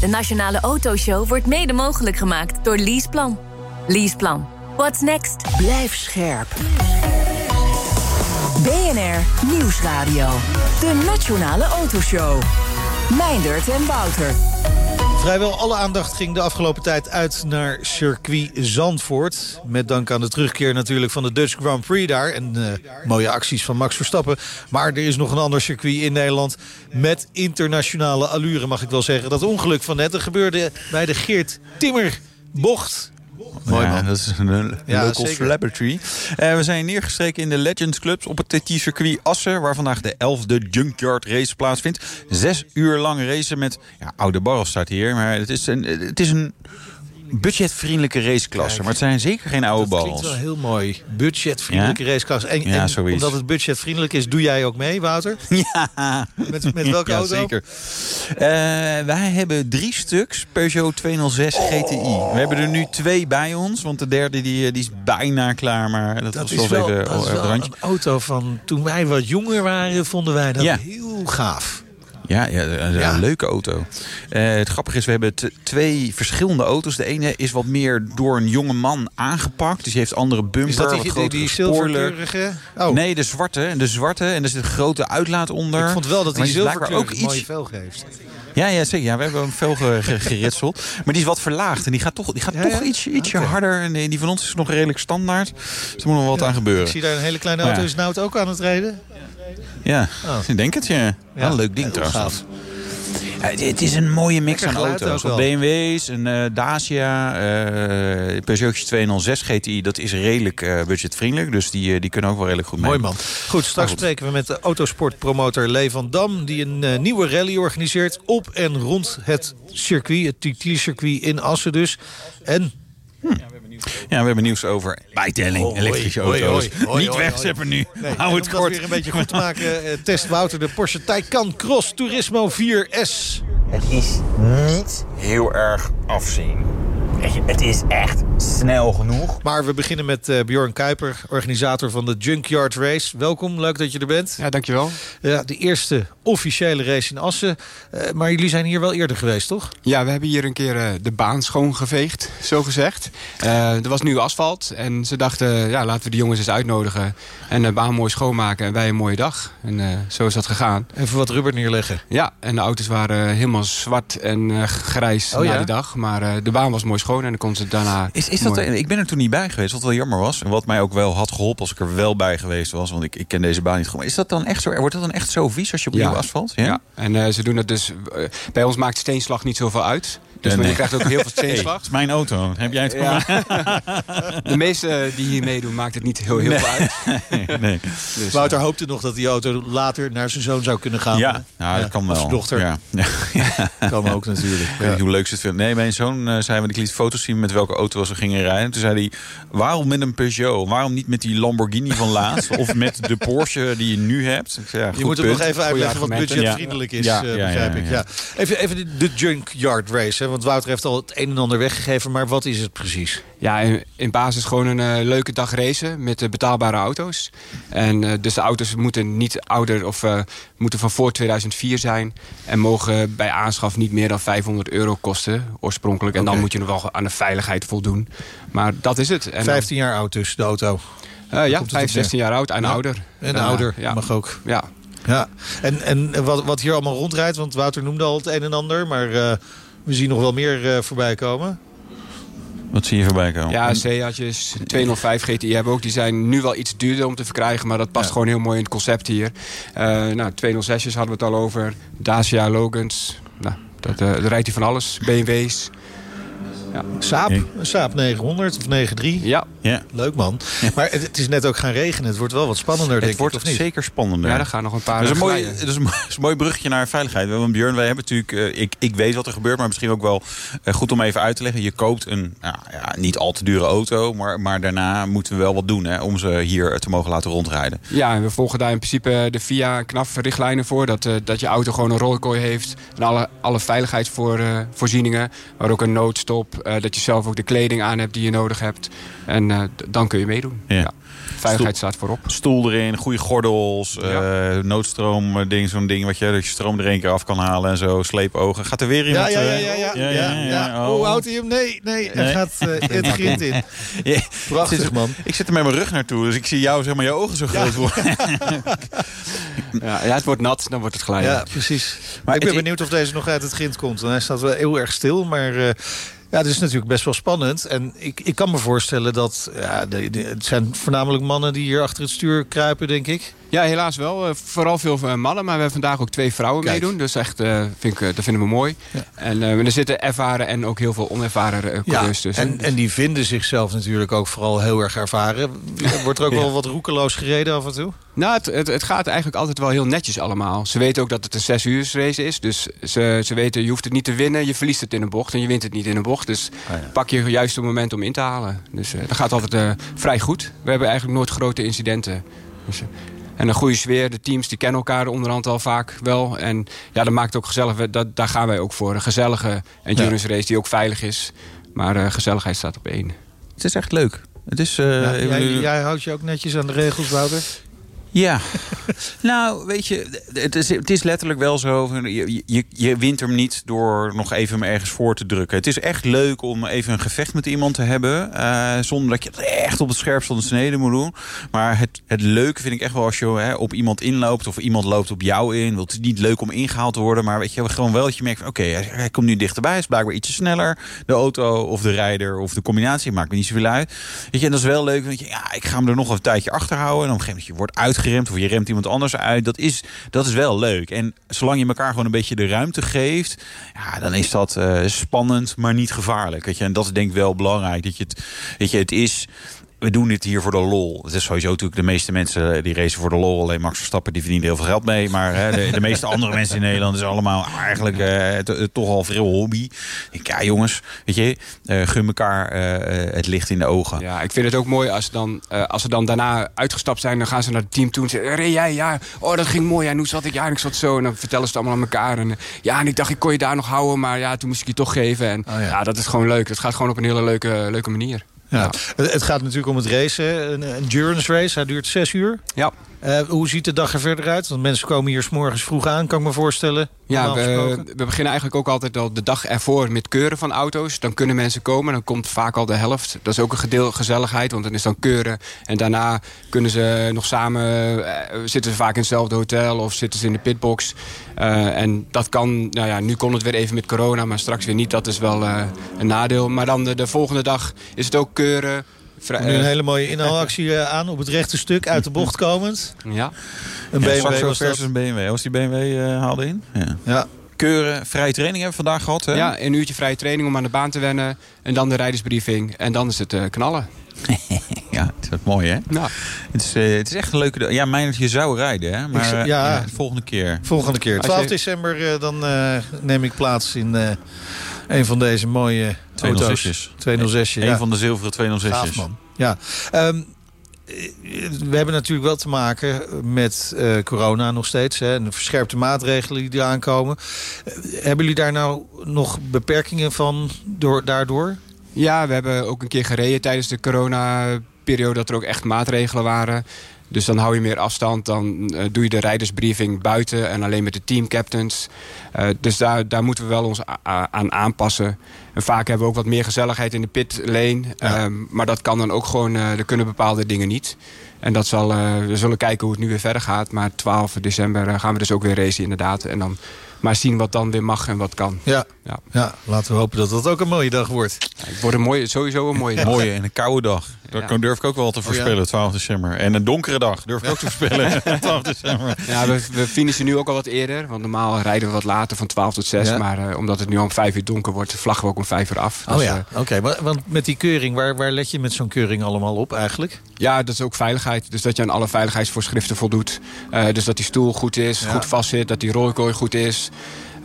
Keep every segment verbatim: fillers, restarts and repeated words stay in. De Nationale Autoshow wordt mede mogelijk gemaakt door Leaseplan. Leaseplan. What's next? Blijf scherp. B N R Nieuwsradio. De Nationale Autoshow. Meindert en Wouter. Vrijwel alle aandacht ging de afgelopen tijd uit naar circuit Zandvoort. Met dank aan de terugkeer natuurlijk van de Dutch Grand Prix daar. En uh, mooie acties van Max Verstappen. Maar er is nog een ander circuit in Nederland met internationale allure, mag ik wel zeggen. Dat ongeluk van net, dat gebeurde bij de Geert Timmer Bocht. Mooi man. Ja, dat is een ja, local celebrity. Uh, we zijn neergestreken in de Legends Clubs op het T T circuit Assen, waar vandaag de elfde Junkyard Race plaatsvindt. Zes uur lang racen met ja, oude barrel staat hier, maar het is een, het is een budgetvriendelijke raceklasse. Maar het zijn zeker geen oude barrels. Dat klinkt wel heel mooi. Budgetvriendelijke ja? raceklasse. En, ja, en omdat het budgetvriendelijk is, doe jij ook mee, Wouter? Ja. Met, met welke ja, auto? Zeker. Uh, wij hebben drie stuks Peugeot tweehonderdzes oh. G T I. We hebben er nu twee bij ons, want de derde die, die is bijna klaar. Maar dat, dat was is wel, even, dat is wel randje. Een auto van toen wij wat jonger waren, vonden wij dat ja. heel gaaf. Ja, ja, een ja. leuke auto. Uh, het grappige is, we hebben t- twee verschillende auto's. De ene is wat meer door een jonge man aangepakt. Dus die heeft andere bumper, is dat die, wat grotere die, die zilverkleurige? Oh. Nee, de zwarte. De zwarte. En er zit een grote uitlaat onder. Ik vond wel dat die zilverkleurige ook iets... mooie velg heeft. Ja, ja, zeker. Ja, we hebben hem velg geritseld. Maar die is wat verlaagd. En die gaat toch, die gaat ja, toch ja? Iets, ietsje okay. harder. En die van ons is nog redelijk standaard. Dus er moet nog wat ja, aan gebeuren. Ik zie daar een hele kleine auto. Ja. Is nou het ook aan het rijden? Ja, oh. ik denk het, ja. ja. ja een leuk ding ja, trouwens. Ja, het, het is een mooie mix aan auto's. B M W's, een uh, Dacia, uh, Peugeot tweehonderdzes G T I. Dat is redelijk uh, budgetvriendelijk. Dus die, uh, die kunnen ook wel redelijk goed mee. Mooi man. Goed, straks goed. spreken we met de autosportpromotor Lee van Dam, die een uh, nieuwe rally organiseert op en rond het circuit. Het T T-circuit in Assen dus. En... Hm. Ja, we hebben nieuws over bijtelling, oh, elektrische hoi, auto's. Hoi, hoi, niet wegzeppen nu. Nee, hou het kort. Om dat weer een beetje goed te maken, test Wouter de Porsche Taycan Cross Turismo vier S. Het is niet heel erg afzien. Het is echt snel genoeg. Maar we beginnen met uh, Bjorn Kuiper, organisator van de Junkyard Race. Welkom, leuk dat je er bent. Ja, dankjewel. Ja, de eerste officiële race in Assen. Uh, maar jullie zijn hier wel eerder geweest, toch? Ja, we hebben hier een keer uh, de baan schoongeveegd, zogezegd. Uh, er was nu asfalt en ze dachten, ja, laten we de jongens eens uitnodigen. En de baan mooi schoonmaken en wij een mooie dag. En uh, zo is dat gegaan. Even wat rubber neerleggen. Ja, en de auto's waren helemaal zwart en uh, grijs oh, na ja? die dag. Maar uh, de baan was mooi schoon. En dan komt het daarna... Is, is dat, ik ben er toen niet bij geweest, wat wel jammer was. En wat mij ook wel had geholpen als ik er wel bij geweest was. Want ik, ik ken deze baan niet goed. Maar is dat dan echt zo, wordt dat dan echt zo vies als je opnieuw ja. asfalt? Ja, ja. en uh, ze doen dat dus... Uh, bij ons maakt steenslag niet zoveel uit. Dus nee, nee. je krijgt ook heel veel steenslag. Hey, het is mijn auto. Heb jij het ja. De meeste die hier meedoen maakt het niet heel, heel nee. veel uit. nee, nee. Dus, Wouter uh, hoopte nog dat die auto later naar zijn zoon zou kunnen gaan. Ja, nou, ja. dat kan wel. Of zijn dochter. Ja. Ja. Ja. Kan ook natuurlijk. Ja. Ja. Hoe leuk ze het vindt. Nee, mijn zoon uh, zei, ik liet foto's zien met welke auto ze gingen rijden. Toen zei hij, waarom met een Peugeot? Waarom niet met die Lamborghini van laatst? Of met de Porsche die je nu hebt? Ik zei, ja, goed je moet het nog even uitleggen wat budgetvriendelijk ja. is, ja, uh, ja, begrijp ja, ja, ik. Ja. Ja. Even, even de Junkyard Race, hè? Want Wouter heeft al het een en ander weggegeven, maar wat is het precies? Ja, in, in basis gewoon een uh, leuke dag racen met uh, betaalbare auto's. En uh, dus de auto's moeten niet ouder of uh, moeten van voor tweeduizend vier zijn en mogen bij aanschaf niet meer dan vijfhonderd euro kosten oorspronkelijk. En okay. dan moet je nog wel aan de veiligheid voldoen. Maar dat is het. En vijftien jaar oud dus, de auto? Uh, ja, vijftien, zestien jaar oud en ja. ouder. En uh, ouder, ja. mag ook. Ja. ja. En, en wat, wat hier allemaal rondrijdt, want Wouter noemde al het een en ander, maar uh, we zien nog wel meer uh, voorbij komen. Wat zie je voorbij komen? Ja, Seatjes, tweehonderdvijf G T I hebben ook. Die zijn nu wel iets duurder om te verkrijgen, maar dat past ja. gewoon heel mooi in het concept hier. Uh, nou, tweehonderdzesjes hadden we het al over. Dacia Logans, nou, dat, uh, daar rijdt hij van alles. B M W's. Ja. Saab, Saab negenhonderd of negen drie. Ja, Ja. Leuk man. Ja. Maar het, het is net ook gaan regenen. Het wordt wel wat spannender, het denk ik. Het wordt of niet? Zeker spannender. Ja, er gaan nog een paar. Dat is een mooi, dat is een, dat is een mooi brugje naar veiligheid. Want Björn, wij hebben natuurlijk... Uh, ik, ik weet wat er gebeurt, maar misschien ook wel uh, goed om even uit te leggen. Je koopt een nou, ja, niet al te dure auto, maar, maar daarna moeten we wel wat doen, hè, om ze hier te mogen laten rondrijden. Ja, en we volgen daar in principe de V I A knaf richtlijnen voor. Dat, uh, dat je auto gewoon een rolkooi heeft en alle, alle veiligheidsvoorzieningen. Maar ook een noodstop. Uh, dat je zelf ook de kleding aan hebt die je nodig hebt. En uh, d- dan kun je meedoen. Ja. Ja. Veiligheid staat voorop. Stoel erin, goede gordels, ja. uh, noodstroom, ding, zo'n ding wat je, dat je stroom er één keer af kan halen en zo, sleepogen. Gaat er weer iemand? Ja, ja, ja, ja, ja, ja, ja. Oh. Hoe houdt hij hem? Nee, nee, hij nee. gaat uh, het grind in. Ja. Prachtig, zit, man. Ik zit er met mijn rug naartoe, dus ik zie jou, zeg maar, je ogen zo groot worden. Ja. ja, ja, het wordt nat, dan wordt het glijden. Ja, precies. Maar ik ben het, benieuwd of deze nog uit het grind komt. En hij staat wel heel erg stil, maar... Uh, ja, het is natuurlijk best wel spannend. En ik, ik kan me voorstellen dat... Ja, de, de, het zijn voornamelijk mannen die hier achter het stuur kruipen, denk ik. Ja, helaas wel. Uh, vooral veel mannen. Maar we hebben vandaag ook twee vrouwen Kijk. meedoen. Dus echt, uh, vind ik, dat vinden we mooi. Ja. En uh, er zitten ervaren en ook heel veel onervaren uh, coureurs ja, tussen. En, en die vinden zichzelf natuurlijk ook vooral heel erg ervaren. Wordt er ook ja. wel wat roekeloos gereden af en toe? Nou, het, het, het gaat eigenlijk altijd wel heel netjes allemaal. Ze weten ook dat het een zes uur race is. Dus ze, ze weten, je hoeft het niet te winnen. Je verliest het in een bocht en je wint het niet in een bocht. Dus ah, ja. pak je juist het moment om in te halen. Dus uh, dat gaat altijd uh, vrij goed. We hebben eigenlijk nooit grote incidenten. Dus, uh, En een goede sfeer. De teams die kennen elkaar onderhand al vaak wel. En ja, dat maakt ook gezellig. Dat, daar gaan wij ook voor. Een gezellige endurance ja. race die ook veilig is. Maar uh, gezelligheid staat op één. Het is echt leuk. Het is, uh, ja, jij, jij houdt je ook netjes aan de regels, Wouter? Ja. nou, weet je, het is, het is letterlijk wel zo. Je, je, je wint hem niet door nog even ergens voor te drukken. Het is echt leuk om even een gevecht met iemand te hebben. Uh, zonder dat je het echt op het scherpst van de snede moet doen. Maar het, het leuke vind ik echt wel als je hè, op iemand inloopt. Of iemand loopt op jou in. Het is niet leuk om ingehaald te worden. Maar weet je, gewoon wel dat je merkt van oké, okay, hij komt nu dichterbij. Hij is blijkbaar ietsje sneller. De auto of de rijder of de combinatie. Maakt me niet zoveel uit. Weet je, en dat is wel leuk. Weet je, ja, ik ga hem er nog een tijdje achter houden. En op een gegeven moment je wordt uitgehaald. Remt, of je remt iemand anders uit. Dat is, dat is wel leuk. En zolang je elkaar gewoon een beetje de ruimte geeft... Ja, dan is dat uh, spannend, maar niet gevaarlijk. Weet je? En dat is denk ik wel belangrijk. Dat je het, weet je, het is... We doen dit hier voor de lol. Het is sowieso natuurlijk de meeste mensen die racen voor de lol. Alleen Max Verstappen, die verdienen heel veel geld mee. Maar hè, de, de meeste andere mensen in Nederland... is allemaal eigenlijk eh, to, toch al veel hobby. Ik, ja, jongens, weet je, uh, gun elkaar uh, het licht in de ogen. Ja, ik vind het ook mooi als, dan, uh, als ze dan daarna uitgestapt zijn... dan gaan ze naar het team toe en zeggen... Ree jij, ja, oh, dat ging mooi. En hoe zat ik? Ja, en ik zat zo. En dan vertellen ze het allemaal aan elkaar. En, ja, en ik dacht, ik kon je daar nog houden. Maar ja, toen moest ik je toch geven. En oh, ja. ja, dat is gewoon leuk. Dat gaat gewoon op een hele leuke, leuke manier. Ja. Ja. Het gaat natuurlijk om het racen, een endurance race. Hij duurt zes uur. Ja. Uh, hoe ziet de dag er verder uit? Want mensen komen hier 's morgens vroeg aan, kan ik me voorstellen. Ja, we, we beginnen eigenlijk ook altijd al de dag ervoor met keuren van auto's. Dan kunnen mensen komen, dan komt vaak al de helft. Dat is ook een gedeel gezelligheid, want dan is dan keuren. En daarna kunnen ze nog samen... zitten ze vaak in hetzelfde hotel of zitten ze in de pitbox. Uh, en dat kan... Nou ja, nu kon het weer even met corona, maar straks weer niet. Dat is wel uh, een nadeel. Maar dan de, de volgende dag is het ook keuren... Vri- nu een hele mooie inhaalactie aan op het rechte stuk, uit de bocht komend. Ja. Een B M W, ja, was versus een B M W. Was die B M W uh, haalde in? Ja. ja. Keuren, vrije training hebben we vandaag gehad. Hè? Ja, een uurtje vrije training om aan de baan te wennen. En dan de rijdersbriefing. En dan is het uh, knallen. ja, het is mooi, hè? Nou. Het, is, uh, het is echt een leuke... Do- ja, Meijnerd, je zou rijden, hè? Maar zou, ja. Ja, volgende keer. Volgende keer. twaalf december, uh, dan uh, neem ik plaats in... Uh, een van deze mooie auto's. tweehonderdzesjes. Een ja. van de zilveren tweehonderdzesjes. Gaaf, man. Ja. Um, we hebben natuurlijk wel te maken met uh, corona nog steeds. Hè, en de verscherpte maatregelen die eraan komen. Uh, hebben jullie daar nou nog beperkingen van door, daardoor? Ja, we hebben ook een keer gereden tijdens de coronaperiode... dat er ook echt maatregelen waren... Dus dan hou je meer afstand, dan uh, doe je de rijdersbriefing buiten... en alleen met de teamcaptains. Uh, dus daar, daar moeten we wel ons a- a- aan aanpassen. En vaak hebben we ook wat meer gezelligheid in de pitlane. Ja. Um, maar dat kan dan ook gewoon, uh, er kunnen bepaalde dingen niet. En dat zal, uh, we zullen kijken hoe het nu weer verder gaat. Maar twaalf december gaan we dus ook weer racen, inderdaad. En dan maar zien wat dan weer mag en wat kan. Ja. Ja. ja, laten we hopen dat dat ook een mooie dag wordt. Ja, het wordt een mooie, sowieso een mooie dag. Een mooie en een koude dag. Dat ja. durf ik ook wel te voorspellen, oh ja. twaalf december. En een donkere dag durf ik ja. ook te voorspellen, twaalf december. Ja, we, we finishen nu ook al wat eerder. Want normaal rijden we wat later, van twaalf tot zes. Ja. Maar uh, omdat het nu al om vijf uur donker wordt, vlaggen we ook om vijf uur af. Dus, oh ja, uh, oké. Okay. Want met die keuring, waar, waar let je met zo'n keuring allemaal op eigenlijk? Ja, dat is ook veiligheid. Dus dat je aan alle veiligheidsvoorschriften voldoet. Uh, dus dat die stoel goed is, ja. goed vast zit, dat die rolkooi goed is.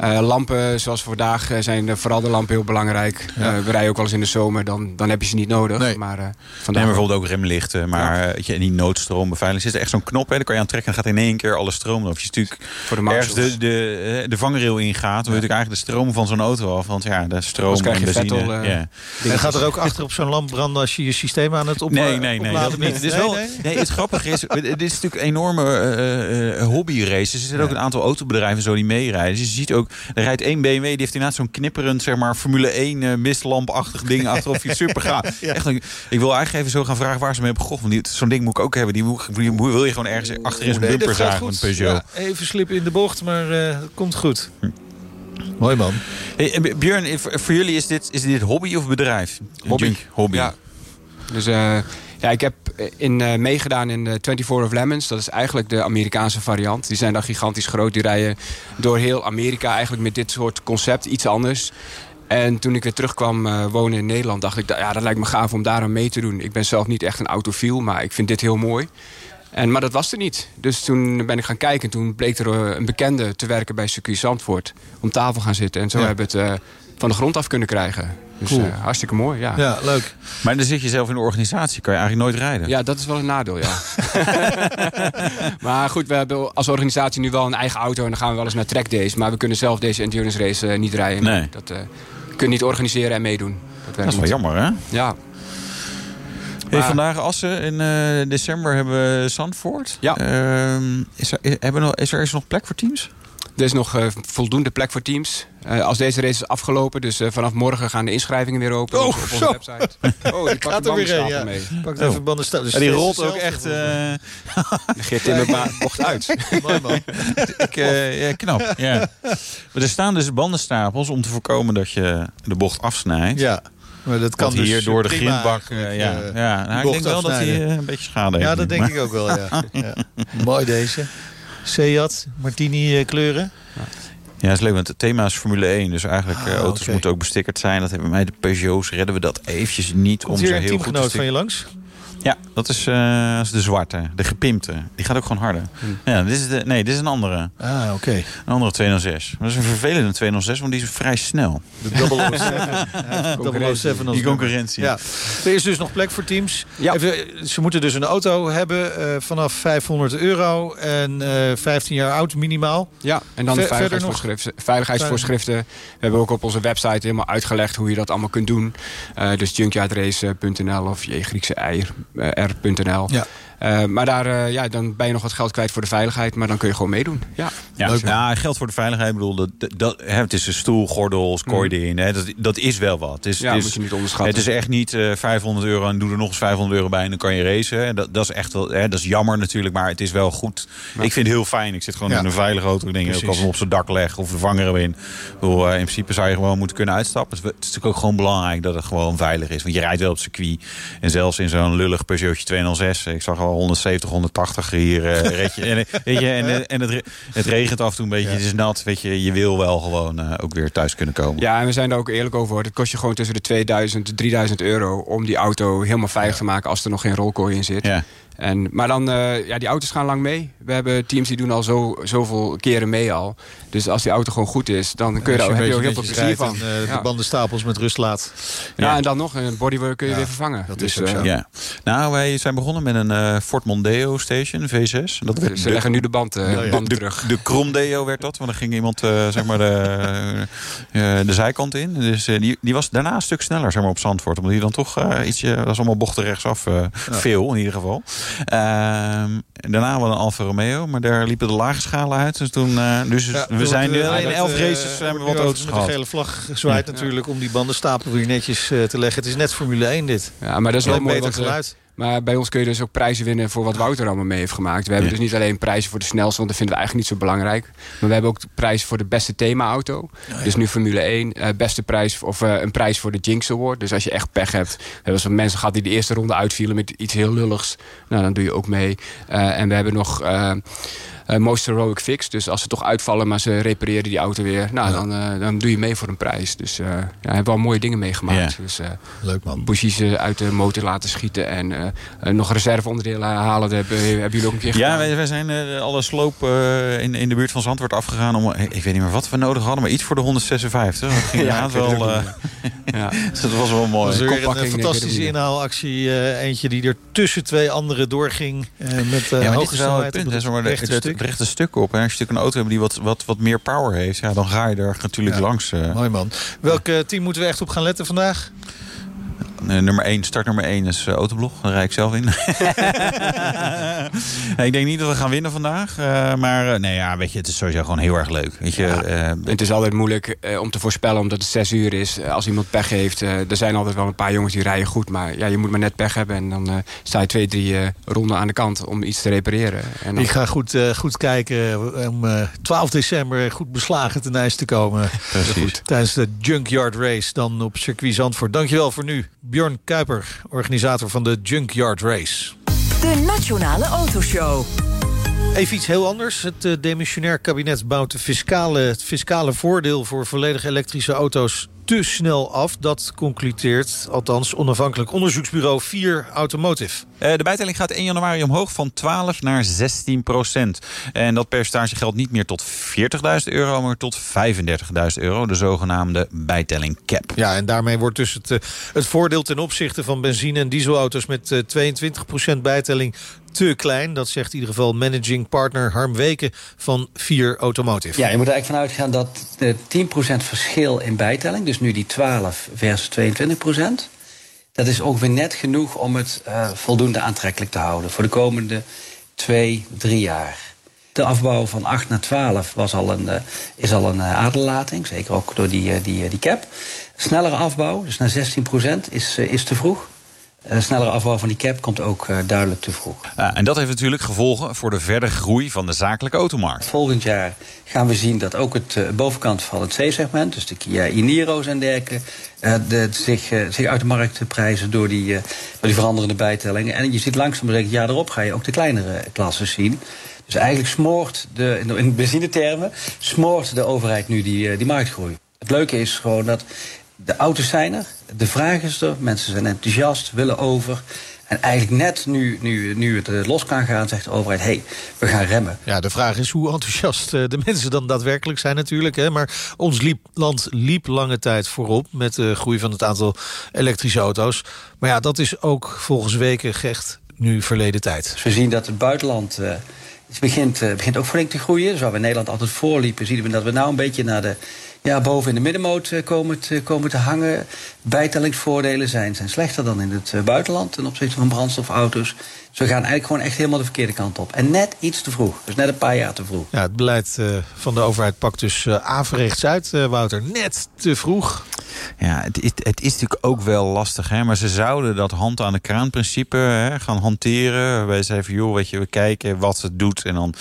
Uh, lampen, zoals vandaag, zijn uh, vooral de lampen heel belangrijk. Ja. Uh, we rijden ook wel eens in de zomer, dan, dan heb je ze niet nodig. Nee, maar, uh, vandaag... nee, bijvoorbeeld ook remlichten, maar ja. uh, die noodstroombeveiliging. Er zit echt zo'n knop, hè, daar kan je aan trekken en gaat in één keer alle stroom erop. Als je natuurlijk ergens de, de, de vangrail ingaat, dan ja. weet ik eigenlijk de stroom van zo'n auto af. Want ja, de stroom en benzine. Vettel, uh, yeah. En gaat er ook achter op zo'n lamp branden als je je systeem aan het opladen bent? Nee, nee, nee, dat niet. Het, is wel, nee, nee. Nee, het grappige is, dit is natuurlijk een enorme uh, hobbyrace. Er zitten ja. ook een aantal autobedrijven zo die meerijden. Dus je ziet ook, er rijdt één B M W, die heeft inderdaad zo'n knipperend, zeg maar, Formule één uh, mistlampachtig ding achterop. Je super gaaf. Ja. Echt, ik wil eigenlijk even zo gaan vragen waar ze mee hebben gegocht. Want zo'n ding moet ik ook hebben. Die, moet, die wil je gewoon ergens achterin zijn bumper zagen van Peugeot. Ja, even slip in de bocht, maar het uh, komt goed. Hm. Mooi man. Hey, Bjorn, voor jullie is dit, is dit hobby of bedrijf? Hobby. Hobby. Ja. Dus uh, ja, ik heb in, uh, meegedaan in de twenty-four of Lemons. Dat is eigenlijk de Amerikaanse variant. Die zijn daar gigantisch groot. Die rijden door heel Amerika eigenlijk met dit soort concept. Iets anders. En toen ik weer terugkwam uh, wonen in Nederland, dacht ik, ja, dat lijkt me gaaf om daar aan mee te doen. Ik ben zelf niet echt een autofiel, maar ik vind dit heel mooi. En, maar dat was er niet. Dus toen ben ik gaan kijken. Toen bleek er uh, een bekende te werken bij circuit Zandvoort. Om tafel gaan zitten. En zo ja. hebben we het uh, van de grond af kunnen krijgen. Dus cool. uh, hartstikke mooi, ja. Ja, leuk. Maar dan zit je zelf in een organisatie, kan je eigenlijk nooit rijden. Ja, dat is wel een nadeel, ja. Maar goed, we hebben als organisatie nu wel een eigen auto en dan gaan we wel eens naar trackdays. Maar we kunnen zelf deze endurance race uh, niet rijden. Nee. Dat uh, kun je niet organiseren en meedoen. Dat, dat is wel jammer, hè? Ja. Hey, vandaag Assen. In uh, december hebben we Zandvoort. Ja. Uh, is, er, is, hebben we, is er eerst nog plek voor teams? Er is nog uh, voldoende plek voor teams. Uh, als deze race is afgelopen, dus uh, vanaf morgen gaan de inschrijvingen weer open. Oh, op onze zo. website. Oh, die gaat er weer heen, ja. mee. Pak oh. even dus ja, die rolt ook echt... Uh... Geert Timmer Bocht uit. Mooi man. Ik, uh, ja, knap, ja. Maar er staan dus bandenstapels om te voorkomen dat je de bocht afsnijdt. Ja. Maar dat kan dus hier door de grindbak. Uh, ja, uh, ja. Nou, ik denk wel dat hij uh, een beetje schade heeft. Ja, dat denk maar. ik ook wel, ja. ja. Mooi deze. Seat, Martini kleuren. Ja, dat is leuk, want het thema is Formule één. Dus eigenlijk ah, uh, auto's okay. moeten ook bestickerd zijn. Dat hebben mij de Peugeot's, redden we dat eventjes niet. Komt om ze heel goed te stikken. Is hier van je langs? Ja, dat is, uh, dat is de zwarte, de gepimpte. Die gaat ook gewoon harder. Hm. Ja, dit is de, nee, dit is een andere. Ah, oké. Okay. Een andere tweehonderdzes. Maar dat is een vervelende tweehonderdzes, want die is vrij snel. De double oh seven. Ja, double oh seven als die concurrentie. Ja. Er is dus nog plek voor teams. Ja. Even, ze moeten dus een auto hebben uh, vanaf vijfhonderd euro en uh, vijftien jaar oud minimaal. Ja, en dan Ver, de veiligheidsvoorschriften. veiligheidsvoorschriften. We hebben ook op onze website helemaal uitgelegd hoe je dat allemaal kunt doen. Uh, dus junkyardrace punt n l of je Griekse eier. Uh, r punt n l. Ja. Uh, maar daar uh, ja, dan ben je nog wat geld kwijt voor de veiligheid. Maar dan kun je gewoon meedoen. Ja, ja, leuk, ja. Geld voor de veiligheid. Ik bedoel, dat, dat, hè, het is een stoel, gordels, kooi erin. Hè, dat, dat is wel wat. Het is, ja, het is, moet je niet onderschatten. Het is echt niet uh, vijfhonderd euro en doe er nog eens vijfhonderd euro bij en dan kan je racen. Dat, dat is echt wel, hè, dat is jammer natuurlijk, maar het is wel goed. Ja. Ik vind het heel fijn. Ik zit gewoon ja. in een veilige auto. Ik denk, precies. Ook als ik op zijn dak leg of de vanger erin. Ik bedoel, uh, in principe zou je gewoon moeten kunnen uitstappen. Het is natuurlijk ook gewoon belangrijk dat het gewoon veilig is. Want je rijdt wel op circuit. En zelfs in zo'n lullig Peugeotje tweehonderdzes... Ik zag al honderdzeventig, honderdtachtig hier. Uh, red je. En, weet je, en, en het, het regent af en toe een beetje. Ja. Het is nat. Weet je, je wil wel gewoon uh, ook weer thuis kunnen komen. Ja, en we zijn daar ook eerlijk over. Het kost je gewoon tussen de tweeduizend en drieduizend euro... om die auto helemaal veilig ja. te maken als er nog geen rolkooi in zit. Ja. En, maar dan, uh, ja, die auto's gaan lang mee. We hebben teams die doen al zo, zoveel keren mee al. Dus als die auto gewoon goed is, dan kun je, ja, daar, je, heb je ook heel veel plezier van. En, uh, ja. de bandenstapels met rust laat. Ja, ja, en dan nog, een bodywork kun je ja, weer vervangen. Dat dus, is ook uh, zo. Ja. Nou, wij zijn begonnen met een uh, Ford Mondeo Station, V zes. Dat werd Ze de, leggen nu de band, uh, ja, ja. band de, terug. De, de Kromdeo werd dat, want dan ging iemand uh, zeg maar de, uh, de zijkant in. Dus uh, die, die was daarna een stuk sneller, zeg maar, op Zandvoort. Omdat die dan toch uh, ietsje, dat is allemaal bochten rechtsaf. Uh, ja. Veel in ieder geval. Uh, daarna wel een Alfa Romeo, maar daar liepen de lage schalen uit. Dus, toen, uh, dus ja, we zijn nu in elf races uh, hebben we wat auto's gehad. Met de gele vlag zwaait ja. natuurlijk om die bandenstapel weer netjes uh, te leggen. Het is net Formule één dit. Ja, maar dat is wel mooi. Beter geluid. Maar bij ons kun je dus ook prijzen winnen voor wat Wouter allemaal mee heeft gemaakt. We hebben ja. dus niet alleen prijzen voor de snelste, want dat vinden we eigenlijk niet zo belangrijk. Maar we hebben ook prijzen voor de beste thema-auto. Oh ja. Dus nu Formule één, uh, beste prijs of uh, een prijs voor de Jinx Award. Dus als je echt pech hebt, als er mensen gaat die de eerste ronde uitvielen met iets heel lulligs, nou, dan doe je ook mee. Uh, en we hebben nog Uh, Uh, most heroic fix. Dus als ze toch uitvallen, maar ze repareren die auto weer. Nou, ja. dan, uh, dan doe je mee voor een prijs. Dus uh, ja, hebben we al mooie dingen meegemaakt. Ja. Dus, uh, leuk man. Bougies uit de motor laten schieten. En uh, uh, nog reserveonderdelen halen. Dat hebben, hebben jullie ook een keer ja, gedaan? Ja, wij zijn uh, alle sloop uh, in, in de buurt van Zandvoort afgegaan. Om, ik weet niet meer wat we nodig hadden, maar iets voor de honderdzesenvijftig. Dat ging ja, wel. Uh, ja. Dus dat was wel mooi. Dat was weer een fantastische inhaalactie. Uh, eentje die er tussen twee anderen doorging. Uh, met uh, ja, hoge snelheid op het het rechte stuk op. En als je een auto hebt die wat, wat, wat meer power heeft, ja, dan ga je er natuurlijk ja, langs. Uh, mooi man. Welk uh, team moeten we echt op gaan letten vandaag? Nummer één, start nummer één is uh, Autoblog. Daar rijd ik zelf in. Nee, ik denk niet dat we gaan winnen vandaag. Uh, maar uh, nee, ja, weet je, het is sowieso gewoon heel erg leuk. Weet je, ja, uh, het is altijd moeilijk uh, om te voorspellen, omdat het zes uur is. Uh, als iemand pech heeft, uh, er zijn altijd wel een paar jongens die rijden goed. Maar ja, je moet maar net pech hebben. En dan uh, sta je twee, drie uh, ronden aan de kant om iets te repareren. En dan ik ga goed, uh, goed kijken om um, uh, twaalf december goed beslagen ten ijs te komen. Precies. Tijdens de Junkyard Race dan op circuit Zandvoort. Dankjewel voor nu, Bjorn Kuiper, organisator van de Junkyard Race. De Nationale Autoshow. Even iets heel anders. Het demissionair kabinet bouwt de fiscale, het fiscale voordeel voor volledig elektrische auto's te snel af. Dat concludeert althans onafhankelijk onderzoeksbureau vier Automotive. Uh, de bijtelling gaat één januari omhoog van twaalf naar zestien procent. En dat percentage geldt niet meer tot veertigduizend euro, maar tot vijfendertigduizend euro. De zogenaamde bijtelling cap. Ja, en daarmee wordt dus het, uh, het voordeel ten opzichte van benzine- en dieselauto's met uh, tweeëntwintig procent bijtelling te klein. Dat zegt in ieder geval managing partner Harm Weken van vier Automotive. Ja, je moet er eigenlijk vanuit gaan dat de tien procent verschil in bijtelling, dus nu die twaalf versus tweeëntwintig procent... dat is ongeveer net genoeg om het uh, voldoende aantrekkelijk te houden voor de komende twee, drie jaar. De afbouw van acht naar twaalf was al een, uh, is al een uh, aderlating, zeker ook door die, uh, die, uh, die cap. Snellere afbouw, dus naar zestien procent, is, uh, is te vroeg. Een snellere afbouw van die cap komt ook uh, duidelijk te vroeg. Uh, en dat heeft natuurlijk gevolgen voor de verdere groei van de zakelijke automarkt. Volgend jaar gaan we zien dat ook het uh, bovenkant van het C-segment, dus de Kia Eniro's en dergelijke, uh, de, zich, uh, zich uit de markt prijzen door die, uh, door die veranderende bijtellingen. En je ziet langzaam dat het jaar erop ga je ook de kleinere klassen zien. Dus eigenlijk smoort, de, in, in benzinetermen, smoort de overheid nu die, uh, die marktgroei. Het leuke is gewoon dat de auto's zijn er, de vraag is er, mensen zijn enthousiast, willen over. En eigenlijk net nu, nu, nu het los kan gaan, zegt de overheid, hé, hey, we gaan remmen. Ja, de vraag is hoe enthousiast de mensen dan daadwerkelijk zijn natuurlijk. Hè? Maar ons liep, land liep lange tijd voorop met de groei van het aantal elektrische auto's. Maar ja, dat is ook volgens Weken echt nu verleden tijd. Dus we zien dat het buitenland Uh, het begint, uh, begint ook flink te groeien. Dus waar we in Nederland altijd voorliepen, zien we dat we nou een beetje naar de, ja, boven in de middenmoot komen te, komen te hangen. Bijtellingsvoordelen zijn, zijn slechter dan in het buitenland ten opzichte van brandstofauto's. Dus we gaan eigenlijk gewoon echt helemaal de verkeerde kant op. En net iets te vroeg. Dus net een paar jaar te vroeg. Ja, het beleid uh, van de overheid pakt dus uh, averechts uit, uh, Wouter. Net te vroeg. Ja, het is, het is natuurlijk ook wel lastig. Hè? Maar ze zouden dat hand aan de kraan principe hè, gaan hanteren. Wij zeiden van, joh, weet je, we kijken wat het doet. En dan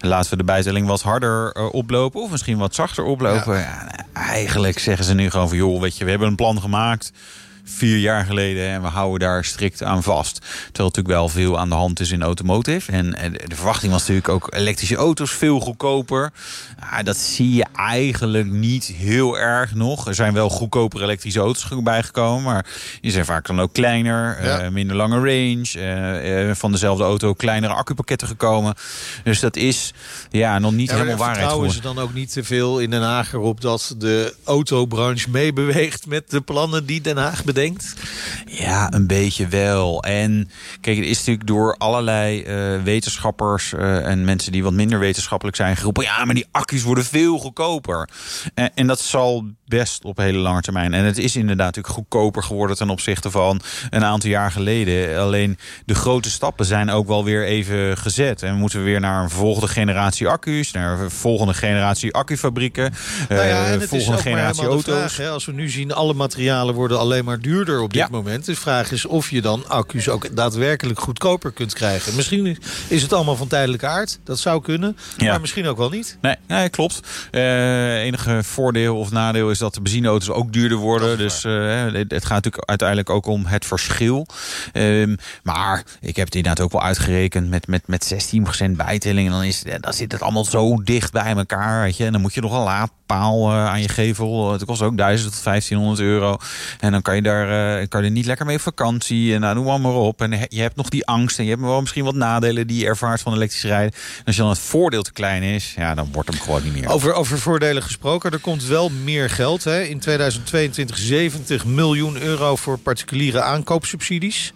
laten we de bijtelling wat harder uh, oplopen. Of misschien wat zachter oplopen. Ja. Ja, eigenlijk zeggen ze nu gewoon van, joh, weet je, we hebben een plan gemaakt vier jaar geleden en we houden daar strikt aan vast. Terwijl natuurlijk wel veel aan de hand is in automotive. En de verwachting was natuurlijk ook elektrische auto's veel goedkoper. Dat zie je eigenlijk niet heel erg nog. Er zijn wel goedkopere elektrische auto's bijgekomen, maar die zijn vaak dan ook kleiner, ja. uh, minder lange range, uh, uh, van dezelfde auto kleinere accupakketten gekomen. Dus dat is ja nog niet ja, helemaal waarheid. Vertrouwen ze dan ook niet te veel in Den Haag erop dat de autobranche meebeweegt met de plannen die Den Haag bedenkt? Denkt? Ja, een beetje wel. En kijk, het is natuurlijk door allerlei uh, wetenschappers uh, en mensen die wat minder wetenschappelijk zijn geroepen, ja, maar die accu's worden veel goedkoper. En, en dat zal best op hele lange termijn. En het is inderdaad natuurlijk goedkoper geworden ten opzichte van een aantal jaar geleden. Alleen de grote stappen zijn ook wel weer even gezet. En we moeten weer naar een volgende generatie accu's, naar een volgende generatie accufabrieken, nou ja, en het volgende is ook generatie maar helemaal auto's. De vraag, hè, als we nu zien, alle materialen worden alleen maar duurder op dit ja. moment. De vraag is of je dan accu's ook daadwerkelijk goedkoper kunt krijgen. Misschien is het allemaal van tijdelijke aard. Dat zou kunnen. Ja. Maar misschien ook wel niet. Nee, nee klopt. Uh, enige voordeel of nadeel is dat de benzineauto's ook duurder worden. Dus uh, het gaat natuurlijk uiteindelijk ook om het verschil. Um, maar ik heb het inderdaad ook wel uitgerekend met, met, met zestien procent bijtelling. En dan, is, dan zit het allemaal zo dicht bij elkaar. Weet je. En dan moet je nog een laadpaal uh, aan je gevel. Het kost ook duizend tot vijftienhonderd euro. En dan kan je daar uh, kan je er niet lekker mee op vakantie. En nou, doe maar, maar op. En je hebt nog die angst. En je hebt wel misschien wat nadelen die je ervaart van elektrisch rijden. En als je dan het voordeel te klein is, ja, dan wordt hem gewoon niet meer. Over, over voordelen gesproken, er komt wel meer geld. Hè? In tweeduizend tweeëntwintig zeventig miljoen euro voor particuliere aankoopsubsidies.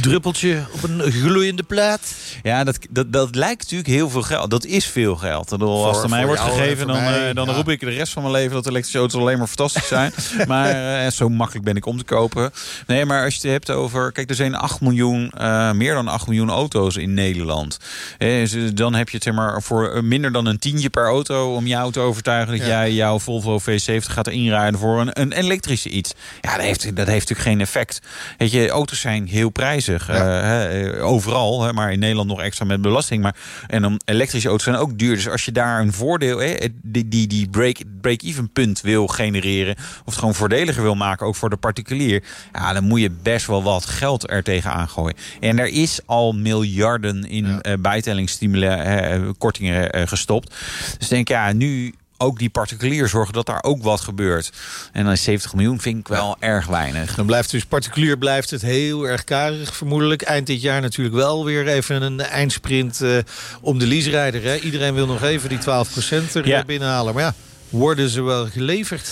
Druppeltje op een gloeiende plaat. Ja, dat, dat, dat lijkt natuurlijk heel veel geld. Dat is veel geld. Dat bedoel, voor, als het mij wordt gegeven, dan, mij, dan, dan ja. roep ik de rest van mijn leven dat elektrische auto's alleen maar fantastisch zijn. Maar eh, zo makkelijk ben ik om te kopen. Nee, maar als je het hebt over... Kijk, er zijn acht miljoen, uh, meer dan acht miljoen auto's in Nederland. Eh, dan heb je het zeg maar voor minder dan een tientje per auto om jou te overtuigen dat ja. jij jouw Volvo V zeventig gaat inrijden voor een, een elektrische iets. Ja, dat heeft, dat heeft natuurlijk geen effect. Weet je, auto's zijn heel prijzig. Ja. Uh, overal, maar in Nederland nog extra met belasting. Maar, en dan elektrische auto's zijn ook duur. Dus als je daar een voordeel, eh, die, die, die break, break-even punt wil genereren, of het gewoon voordeliger wil maken, ook voor de particulier, ja, dan moet je best wel wat geld er tegenaan gooien. En er is al miljarden in ja. uh, bijtellingsstimula, uh, kortingen uh, gestopt. Dus denk ja, nu ook die particulier zorgen dat daar ook wat gebeurt. En dan is zeventig miljoen vind ik wel ja. erg weinig. Dan blijft dus particulier blijft het heel erg karig vermoedelijk. Eind dit jaar natuurlijk wel weer even een eindsprint uh, om de leaserijder. Hè? Iedereen wil nog even die twaalf procent er ja. binnenhalen. Maar ja. Worden ze wel geleverd?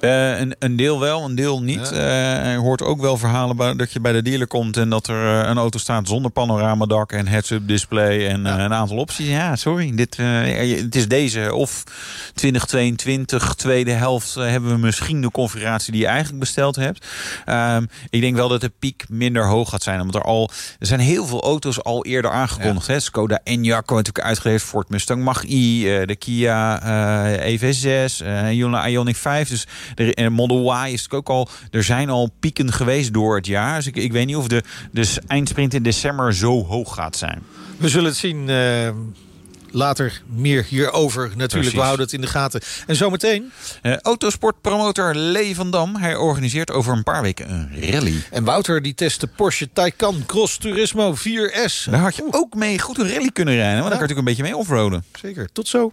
Uh, een, een deel wel, een deel niet. Ja. Uh, er hoort ook wel verhalen bij, dat je bij de dealer komt en dat er uh, een auto staat zonder panoramadak en heads-up display en ja. uh, een aantal opties. Ja, sorry. Dit, uh, het is deze. Of twintig tweeëntwintig, tweede helft, uh, hebben we misschien de configuratie die je eigenlijk besteld hebt. Uh, ik denk wel dat de piek minder hoog gaat zijn. Omdat er al, er zijn heel veel auto's al eerder aangekondigd. Ja. Hè? Skoda Enyaq natuurlijk uitgeleverd. Ford Mustang Mach-E, uh, de Kia uh, E V zes. Uh, Hyundai Ioniq vijf. Dus de uh, Model Y is het ook al. Er zijn al pieken geweest door het jaar. Dus ik, ik weet niet of de dus eindsprint in december zo hoog gaat zijn. We zullen het zien. Uh... Later meer hierover natuurlijk. Precies. We houden het in de gaten. En zometeen? Uh, autosportpromotor Lee van Dam. Hij organiseert over een paar weken een rally. En Wouter die test de Porsche Taycan Cross Turismo vier S. Daar had je ook mee goed een rally kunnen rijden. Want ja. daar kan je natuurlijk een beetje mee offroaden. Zeker. Tot zo.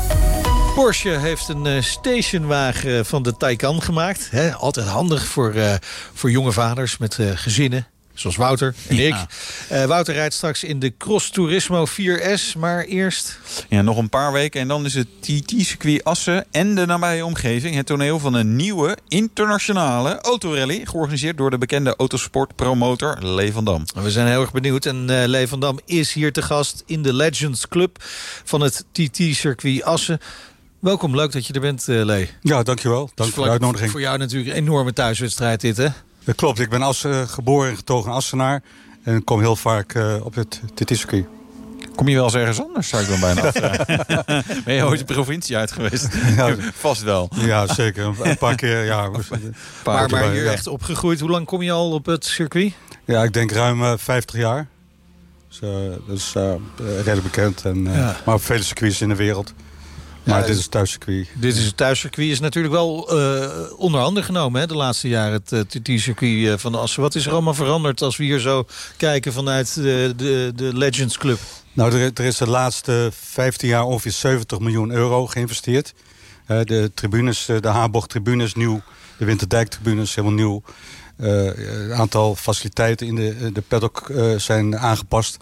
Porsche heeft een uh, stationwagen van de Taycan gemaakt. He, altijd handig voor, uh, voor jonge vaders met uh, gezinnen. Zoals Wouter en ik. Ja. Uh, Wouter rijdt straks in de Cross Turismo vier S, maar eerst... Ja, nog een paar weken en dan is het T T circuit Assen en de nabije omgeving het toneel van een nieuwe internationale autorally, georganiseerd door de bekende autosportpromotor Lee van Dam. We zijn heel erg benieuwd en uh, Lee van Dam is hier te gast in de Legends Club van het T T circuit Assen. Welkom, leuk dat je er bent, uh, Lee. Ja, dankjewel. Dank dus voor de uitnodiging. Voor jou natuurlijk een enorme thuiswedstrijd dit, hè? Dat klopt, ik ben als, uh, geboren en getogen Assenaar en kom heel vaak uh, op het T T-circuit. Kom je wel eens ergens anders, zou ik dan bijna afvragen. Ben je ooit de provincie uit geweest? Ja, vast wel. Ja, zeker. Een paar keer, ja. Een paar maar, maar hier ja. echt opgegroeid. Hoe lang kom je al op het circuit? Ja, ik denk ruim uh, vijftig jaar. Dus, uh, dat is uh, redelijk bekend. En, uh, ja. Maar op vele circuits in de wereld. Maar ja, dit is het thuiscircuit. Dit is het thuiscircuit. Is natuurlijk wel uh, onder handen genomen hè, de laatste jaren. Het T T-circuit van Assen. Wat is er allemaal veranderd als we hier zo kijken vanuit de, de, de Legends Club? Nou, er, er is de laatste vijftien jaar ongeveer zeventig miljoen euro geïnvesteerd. Uh, de tribunes, de Haarbocht-tribunes nieuw. De Winterdijk-tribunes helemaal nieuw. Uh, een aantal faciliteiten in de, de paddock uh, zijn aangepast.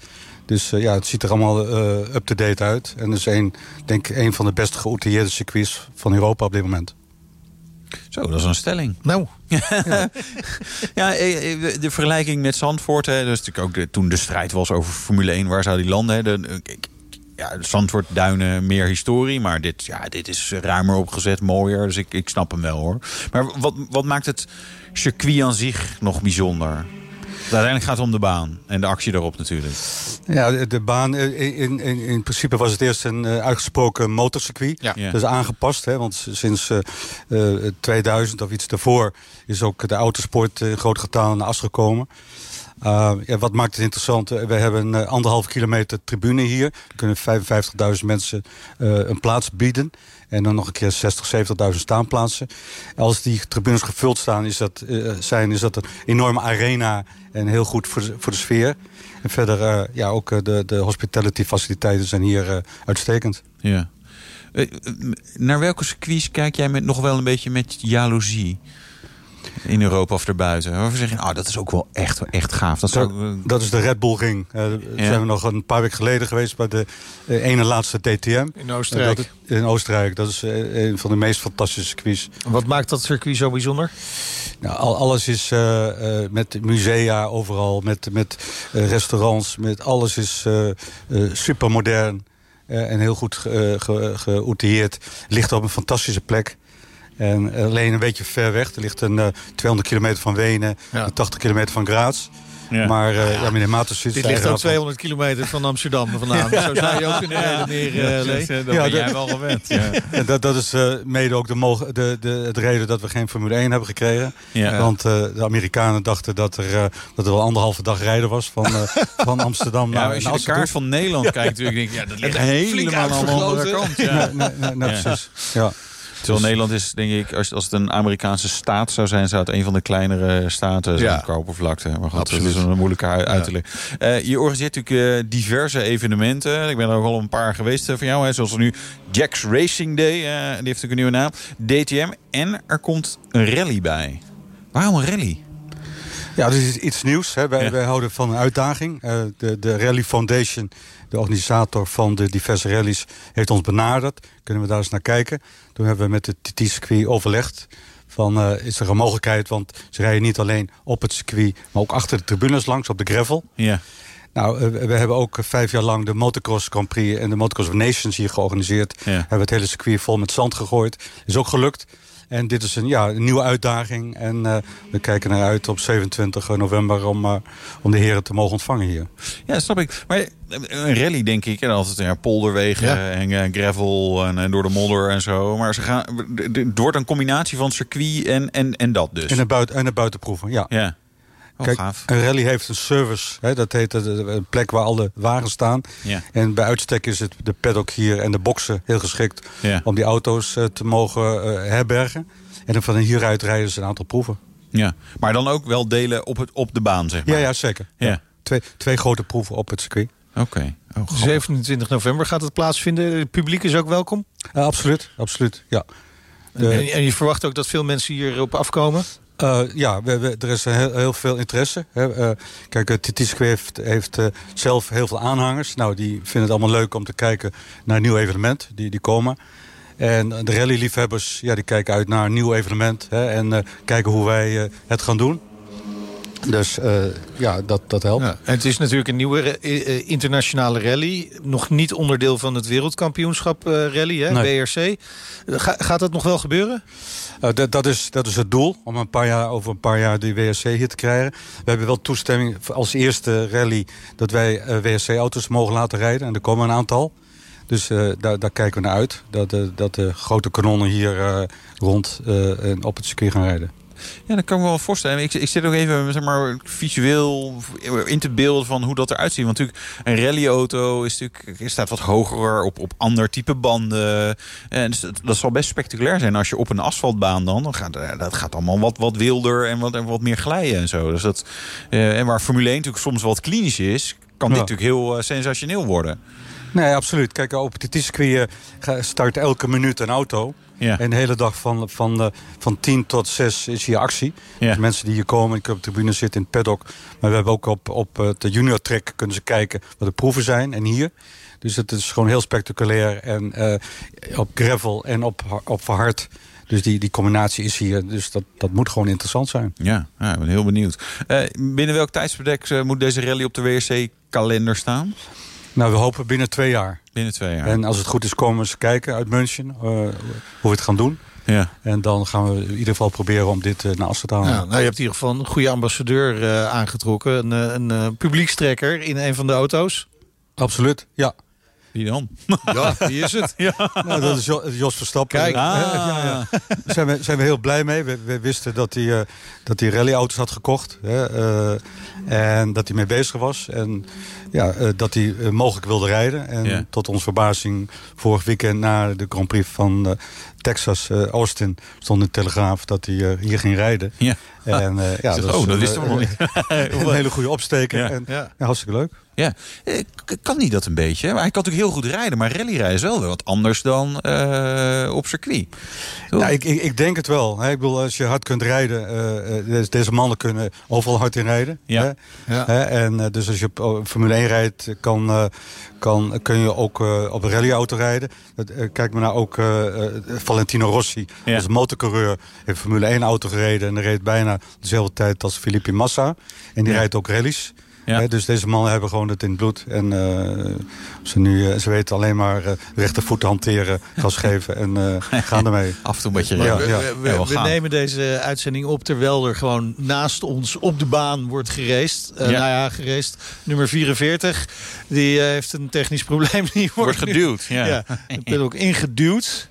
Dus uh, ja, het ziet er allemaal uh, up-to-date uit. En dat is een, denk ik, een van de best geoutilleerde circuits van Europa op dit moment. Zo, dat is een stelling. Nou. Ja, ja, de vergelijking met Zandvoort. Hè, dat is natuurlijk ook de, toen de strijd was over Formule één. Waar zou die landen? Hè, de, ja, Zandvoort, duinen, meer historie. Maar dit, ja, dit is ruimer opgezet, mooier. Dus ik, ik snap hem wel, hoor. Maar wat, wat maakt het circuit aan zich nog bijzonder? Uiteindelijk gaat het om de baan en de actie daarop natuurlijk. Ja, de, de baan. In, in, in principe was het eerst een uh, uitgesproken motorcircuit. Ja. Ja. Dus aangepast. Hè, want sinds uh, uh, tweeduizend of iets daarvoor is ook de autosport in groot getal naar as gekomen. Uh, ja, wat maakt het interessant? We hebben een anderhalf kilometer tribune hier. We kunnen vijfenvijftigduizend mensen uh, een plaats bieden. En dan nog een keer zestig, zeventigduizend staanplaatsen. Als die tribunes gevuld staan, is dat, uh, zijn, is dat een enorme arena. En heel goed voor, voor de sfeer. En verder, uh, ja, ook uh, de, de hospitality faciliteiten zijn hier uh, uitstekend. Ja. Uh, naar welke circuits kijk jij met, nog wel een beetje met jaloezie? In Europa of daarbuiten. Waarvoor zeg je, oh, dat is ook wel echt, echt gaaf. Dat, dat, zou... dat is de Red Bull Ring. Uh, ja. Zijn we nog een paar weken geleden geweest bij de uh, ene laatste D T M. In Oostenrijk. Dat, in Oostenrijk. Dat is uh, een van de meest fantastische circuits. Wat maakt dat circuit zo bijzonder? Nou, al, alles is uh, uh, met musea overal, met, met uh, restaurants. Met, alles is uh, uh, supermodern uh, en heel goed geoutilleerd. Ge, ge, Ligt op een fantastische plek. En alleen een beetje ver weg. Er ligt een uh, tweehonderd kilometer van Wenen, ja. En tachtig kilometer van Graz. Ja. Maar uh, ja, meneer Matos zit... Dit ligt ook tweehonderd kilometer van Amsterdam vandaan. Ja. Zo zou je ook kunnen redeneren, Lee. Dat ben jij d- wel gewend. Ja. En dat, dat is uh, mede ook de, mo- de, de, de reden dat we geen Formule één hebben gekregen. Ja. Want uh, de Amerikanen dachten dat er, uh, dat er wel anderhalve dag rijden was van, uh, van Amsterdam. Ja, naar, als je de kaart van Nederland kijkt, denk ik, ja, dat ligt helemaal aan de andere kant. Ja. Nee, nee, nee, nou, ja. Precies, ja. Terwijl Nederland is, denk ik, als, als het een Amerikaanse staat zou zijn... zou het een van de kleinere staten zijn, ja. Qua oppervlakte. Maar goed, absoluut. Dat is een moeilijke uit te leggen. Ja. Uh, je organiseert natuurlijk uh, diverse evenementen. Ik ben er ook al een paar geweest uh, van jou. Hè. Zoals nu Jacks Racing Day, uh, die heeft natuurlijk een nieuwe naam. D T M. En er komt een rally bij. Waarom een rally? Ja, dit is iets nieuws. Hè. Wij, ja. wij houden van een uitdaging. Uh, de, de Rally Foundation, de organisator van de diverse rallies... heeft ons benaderd. Kunnen we daar eens naar kijken. Toen hebben we met de T T circuit overlegd. Van, uh, is er een mogelijkheid? Want ze rijden niet alleen op het circuit... maar ook achter de tribunes langs op de gravel. Ja. Nou, uh, we hebben ook vijf jaar lang de Motocross Grand Prix... en de Motocross of Nations hier georganiseerd. Ja. Hebben het hele circuit vol met zand gegooid. Is ook gelukt. En dit is een, ja, een nieuwe uitdaging. En uh, we kijken naar uit op zevenentwintig november om, uh, om de heren te mogen ontvangen hier. Ja, snap ik. Maar een rally, denk ik. En altijd ja, polderwegen ja. en uh, gravel en, en door de modder en zo. Maar ze gaan, het wordt een combinatie van circuit en, en, en dat dus. En een, buiten, en een buitenproeven, ja. ja. Oh, kijk, gaaf. Een rally heeft een service. Hè, dat heet een plek waar alle wagens staan. Ja. En bij uitstek is het de paddock hier en de boxen heel geschikt... Ja. Om die auto's uh, te mogen uh, herbergen. En dan van hieruit rijden ze een aantal proeven. Ja. Maar dan ook wel delen op, het, op de baan, zeg maar. Ja, ja zeker. Ja. Twee, twee grote proeven op het circuit. Oké. Okay. Oh, zevenentwintig november gaat het plaatsvinden. Het publiek is ook welkom? Uh, absoluut, absoluut, ja. De... En, en je verwacht ook dat veel mensen hierop afkomen? Uh, ja, we, we, er is heel, heel veel interesse. Hè. Uh, kijk, T T circuit heeft, heeft uh, zelf heel veel aanhangers. Nou, die vinden het allemaal leuk om te kijken naar een nieuw evenement. Die, die komen. En de rallyliefhebbers, ja, die kijken uit naar een nieuw evenement. Hè, en uh, kijken hoe wij uh, het gaan doen. Dus uh, ja, dat, dat helpt. Ja, het is natuurlijk een nieuwe uh, internationale rally. Nog niet onderdeel van het wereldkampioenschap uh, rally, hè, nee. W R C. Ga, gaat dat nog wel gebeuren? Uh, dat, dat, is, dat is het doel, om een paar jaar, over een paar jaar de W R C hier te krijgen. We hebben wel toestemming als eerste rally dat wij uh, W R C-auto's mogen laten rijden. En er komen een aantal. Dus uh, daar, daar kijken we naar uit. Dat, uh, dat de grote kanonnen hier uh, rond uh, en op het circuit gaan rijden. Ja, dat kan ik me wel voorstellen. Ik, ik zit ook even zeg maar, visueel in te beelden van hoe dat eruit ziet. Want natuurlijk, een rallyauto is natuurlijk, staat wat hoger op, op ander type banden. En dus dat, dat zal best spectaculair zijn. Als je op een asfaltbaan dan, dan gaat dat gaat allemaal wat, wat wilder en wat, en wat meer glijden en zo. Dus dat, eh, en waar Formule één natuurlijk soms wat klinisch is, kan dit ja. natuurlijk heel uh, sensationeel worden. Nee, absoluut. Kijk, op het circuit start elke minuut een auto. Ja. En de hele dag van, van, van tien tot zes is hier actie. Ja. Dus mensen die hier komen, ik heb op de tribune zitten in het paddock. Maar we hebben ook op, op de junior track kunnen ze kijken wat de proeven zijn. En hier. Dus het is gewoon heel spectaculair. En uh, op gravel en op, op verhard. Dus die, die combinatie is hier. Dus dat, dat moet gewoon interessant zijn. Ja, ja, ik ben heel benieuwd. Uh, binnen welk tijdsbedek uh, moet deze rally op de W R C-kalender staan? Nou, we hopen binnen twee jaar. Binnen twee jaar. En als het goed is, komen we eens kijken uit München uh, hoe we het gaan doen. Ja. En dan gaan we in ieder geval proberen om dit uh, naar Assen te halen. Ja, nou, je hebt in ieder geval een goede ambassadeur uh, aangetrokken. Een, een uh, publiekstrekker in een van de auto's. Absoluut, ja. Wie dan? Ja, wie is het? Ja. Nou, dat is Jos Verstappen. Kijk, ah. ja, ja. Zijn, we, zijn we heel blij mee. We, we wisten dat hij uh, dat hij rallyauto's had gekocht. Hè, uh, en dat hij mee bezig was. En ja, uh, dat hij uh, mogelijk wilde rijden. En yeah. tot onze verbazing, vorig weekend na de Grand Prix van uh, Texas, uh, Austin, stond in de Telegraaf dat hij uh, hier ging rijden. Yeah. En, uh, ja, zeg, dat oh, is, dat wist uh, nog niet. Een hele goede opsteker. Ja. En, ja. Ja, hartstikke leuk. Ja, kan niet dat een beetje? Hij kan natuurlijk heel goed rijden, maar rallyrijden is wel weer wat anders dan uh, op circuit. Nou, ik, ik, ik denk het wel. Ik bedoel, als je hard kunt rijden, uh, deze mannen kunnen overal hard in rijden. Ja. Hè? Ja. Hè? En dus als je op Formule één rijdt, kan, uh, kan, kun je ook uh, op een rallyauto rijden. Kijk maar naar ook uh, Valentino Rossi, ja. als motorcoureur, heeft Formule één auto gereden en reed bijna dezelfde tijd als Felipe Massa. En die ja. rijdt ook rallies. Ja. He, dus deze mannen hebben gewoon het in het bloed. En uh, ze, nu, uh, ze weten alleen maar uh, rechtervoet hanteren, gas geven en uh, gaan ermee. Af en toe een beetje ja, we, ja. we, we, we, we nemen deze uitzending op terwijl er gewoon naast ons op de baan wordt geraced. Uh, ja. Nou ja, geraced. Nummer vierenveertig. Die uh, heeft een technisch probleem. Die wordt, wordt geduwd. Nu, ja. Ja, dat werd ook ingeduwd.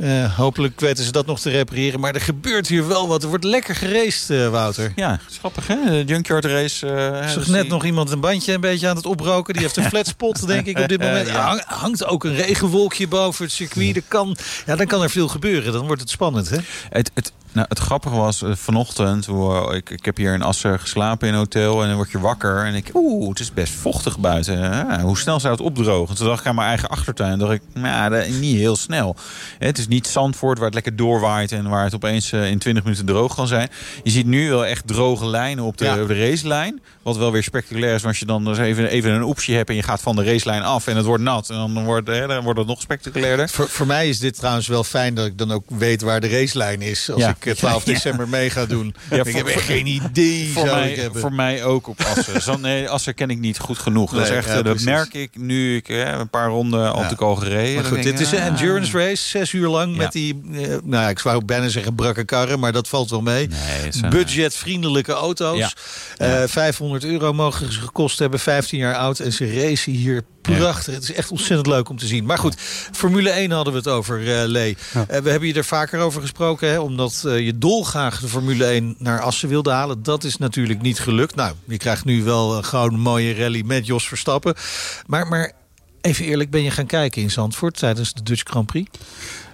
Uh, hopelijk weten ze dat nog te repareren. Maar er gebeurt hier wel wat. Er wordt lekker geraced, uh, Wouter. Ja, grappig, hè? De Junkyard Race. Uh, ik zag dus net die... nog iemand een bandje een beetje aan het oproken. Die heeft een flatspot, denk ik, op dit moment. Uh, ja. Hang, hangt ook een regenwolkje boven het circuit. Er kan, ja, dan kan er veel gebeuren. Dan wordt het spannend, hè? Het, het, nou, het grappige was, uh, vanochtend... Wow, ik, ik heb hier in Assen geslapen in een hotel. En dan word je wakker. En ik, oeh, het is best vochtig buiten. Uh, hoe snel zou het opdrogen? En toen dacht ik aan mijn eigen achtertuin. En dacht ik, nou, nah, niet heel snel. Het is niet Zandvoort waar het lekker doorwaait en waar het opeens in twintig minuten droog kan zijn. Je ziet nu wel echt droge lijnen op de, ja. de racelijn. Wat wel weer spectaculair is als je dan dus even, even een optie hebt en je gaat van de racelijn af en het wordt nat. En dan wordt, hè, dan wordt het nog spectaculairder. Voor, voor mij is dit trouwens wel fijn dat ik dan ook weet waar de racelijn is. Als ja. ik twaalf ja, ja. december mee ga doen. Ja, ik voor, heb echt geen idee. Voor, zou mij, ik hebben. Voor mij ook op Assen. Zan, nee, Assen ken ik niet goed genoeg. Nee, dat is echt, ja, dat merk ik nu. Ik heb een paar ronden al ja. al gereden. Maar goed, dit is een endurance race. Zes uur lang ja. met die, nou ja, ik zou bijna zeggen brakke karren, maar dat valt wel mee. Nee, budgetvriendelijke auto's. Ja. Ja. Uh, vijfhonderd euro mogen ze gekost hebben, vijftien jaar oud. En ze racen hier prachtig. Ja. Het is echt ontzettend leuk om te zien. Maar goed, Formule één hadden we het over, uh, Lee. Ja. Uh, we hebben je er vaker over gesproken, hè, omdat uh, je dolgraag de Formule één naar Assen wilde halen. Dat is natuurlijk niet gelukt. Nou, je krijgt nu wel uh, gewoon een mooie rally met Jos Verstappen. Maar, maar even eerlijk, ben je gaan kijken in Zandvoort tijdens de Dutch Grand Prix?